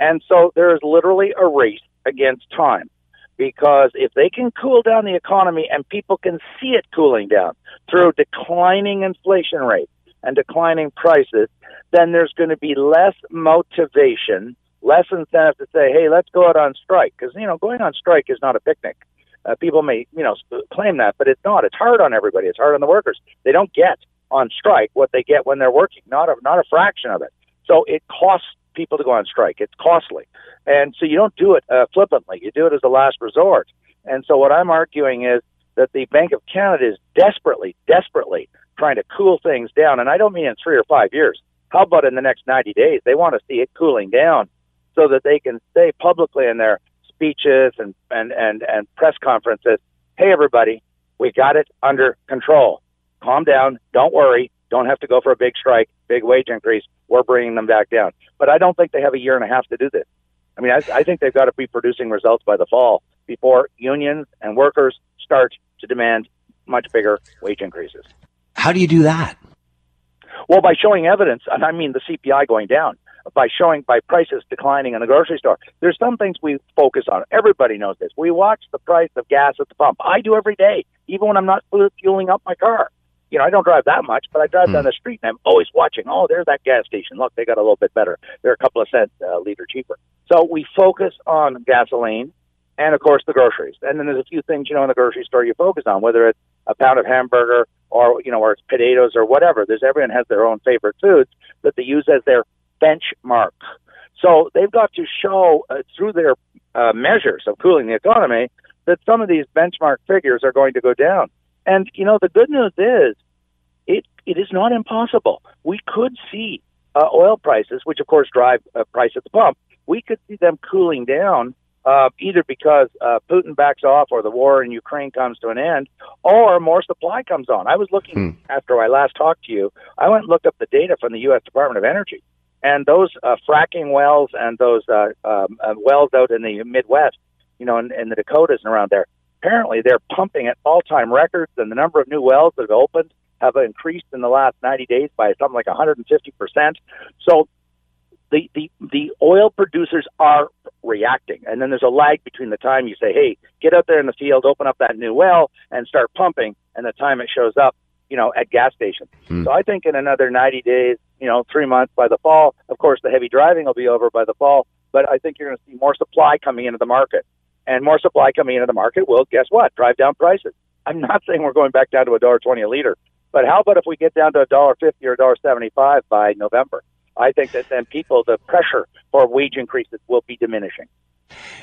And so there is literally a race against time because if they can cool down the economy and people can see it cooling down through declining inflation rates and declining prices, then there's going to be less motivation, less incentive to say, hey, let's go out on strike. Because, you know, going on strike is not a picnic. Uh, people may, you know, claim that, but it's not. It's hard on everybody. It's hard on the workers. They don't get on strike what they get when they're working, not a, not a fraction of it. So it costs people to go on strike. It's costly. And so you don't do it uh, flippantly. You do it as a last resort. And so what I'm arguing is that the Bank of Canada is desperately, desperately trying to cool things down. And I don't mean in three or five years. How about in the next ninety days? They want to see it cooling down, so that they can say publicly in their speeches and, and, and, and press conferences, hey, everybody, we got it under control. Calm down. Don't worry. Don't have to go for a big strike, big wage increase. We're bringing them back down. But I don't think they have a year and a half to do this. I mean, I, I think they've got to be producing results by the fall before unions and workers start to demand much bigger wage increases. How do you do that? Well, by showing evidence, and I mean the C P I going down. by showing by prices declining in a grocery store. There's some things we focus on. Everybody knows this. We watch the price of gas at the pump. I do every day, even when I'm not fueling up my car. You know, I don't drive that much, but I drive mm. down the street and I'm always watching. Oh, there's that gas station. Look, they got a little bit better. They're a couple of cents a uh, liter cheaper. So we focus on gasoline and, of course, the groceries. And then there's a few things, you know, in the grocery store you focus on, whether it's a pound of hamburger or, you know, or it's potatoes or whatever. There's everyone has their own favorite foods that they use as their benchmark. So they've got to show uh, through their uh, measures of cooling the economy that some of these benchmark figures are going to go down. And, you know, the good news is it it is not impossible. We could see uh, oil prices, which, of course, drive uh, price at the pump. We could see them cooling down uh, either because uh, Putin backs off or the war in Ukraine comes to an end or more supply comes on. I was looking hmm. after I last talked to you. I went and looked up the data from the U S Department of Energy. And those uh, fracking wells and those uh, um, uh, wells out in the Midwest, you know, in, in the Dakotas and around there, apparently they're pumping at all-time records, and the number of new wells that have opened have increased in the last ninety days by something like one hundred fifty percent. So the, the, the oil producers are reacting, and then there's a lag between the time you say, hey, get out there in the field, open up that new well, and start pumping, and the time it shows up, you know, at gas stations. Mm. So I think in another ninety days, you know, three months by the fall, of course, the heavy driving will be over by the fall, but I think you're going to see more supply coming into the market. And more supply coming into the market will, guess what, drive down prices. I'm not saying we're going back down to one dollar twenty a liter, but how about if we get down to one dollar fifty or one dollar seventy-five by November? I think that then people, the pressure for wage increases will be diminishing.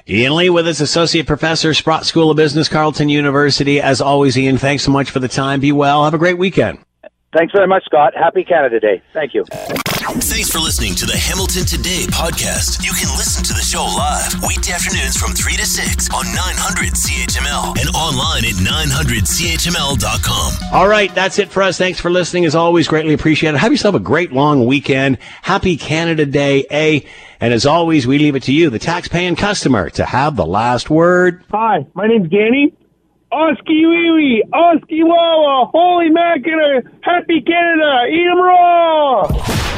Ian Lee with us, Associate Professor, Sprott School of Business, Carleton University. As always, Ian, thanks so much for the time. Be well. Have a great weekend. Thanks very much, Scott. Happy Canada Day. Thank you. Thanks for listening to the Hamilton Today podcast. You can listen to the show live weekday afternoons from three to six on nine hundred C H M L and online at nine hundred C H M L dot com. All right, that's it for us. Thanks for listening. As always, greatly appreciate it. Have yourself a great long weekend. Happy Canada Day, eh? And as always, we leave it to you, the taxpaying customer, to have the last word. Hi, my name's Danny. Oski Wee, Oski Wawa, Holy Mackerel, Happy Canada, eat 'em raw!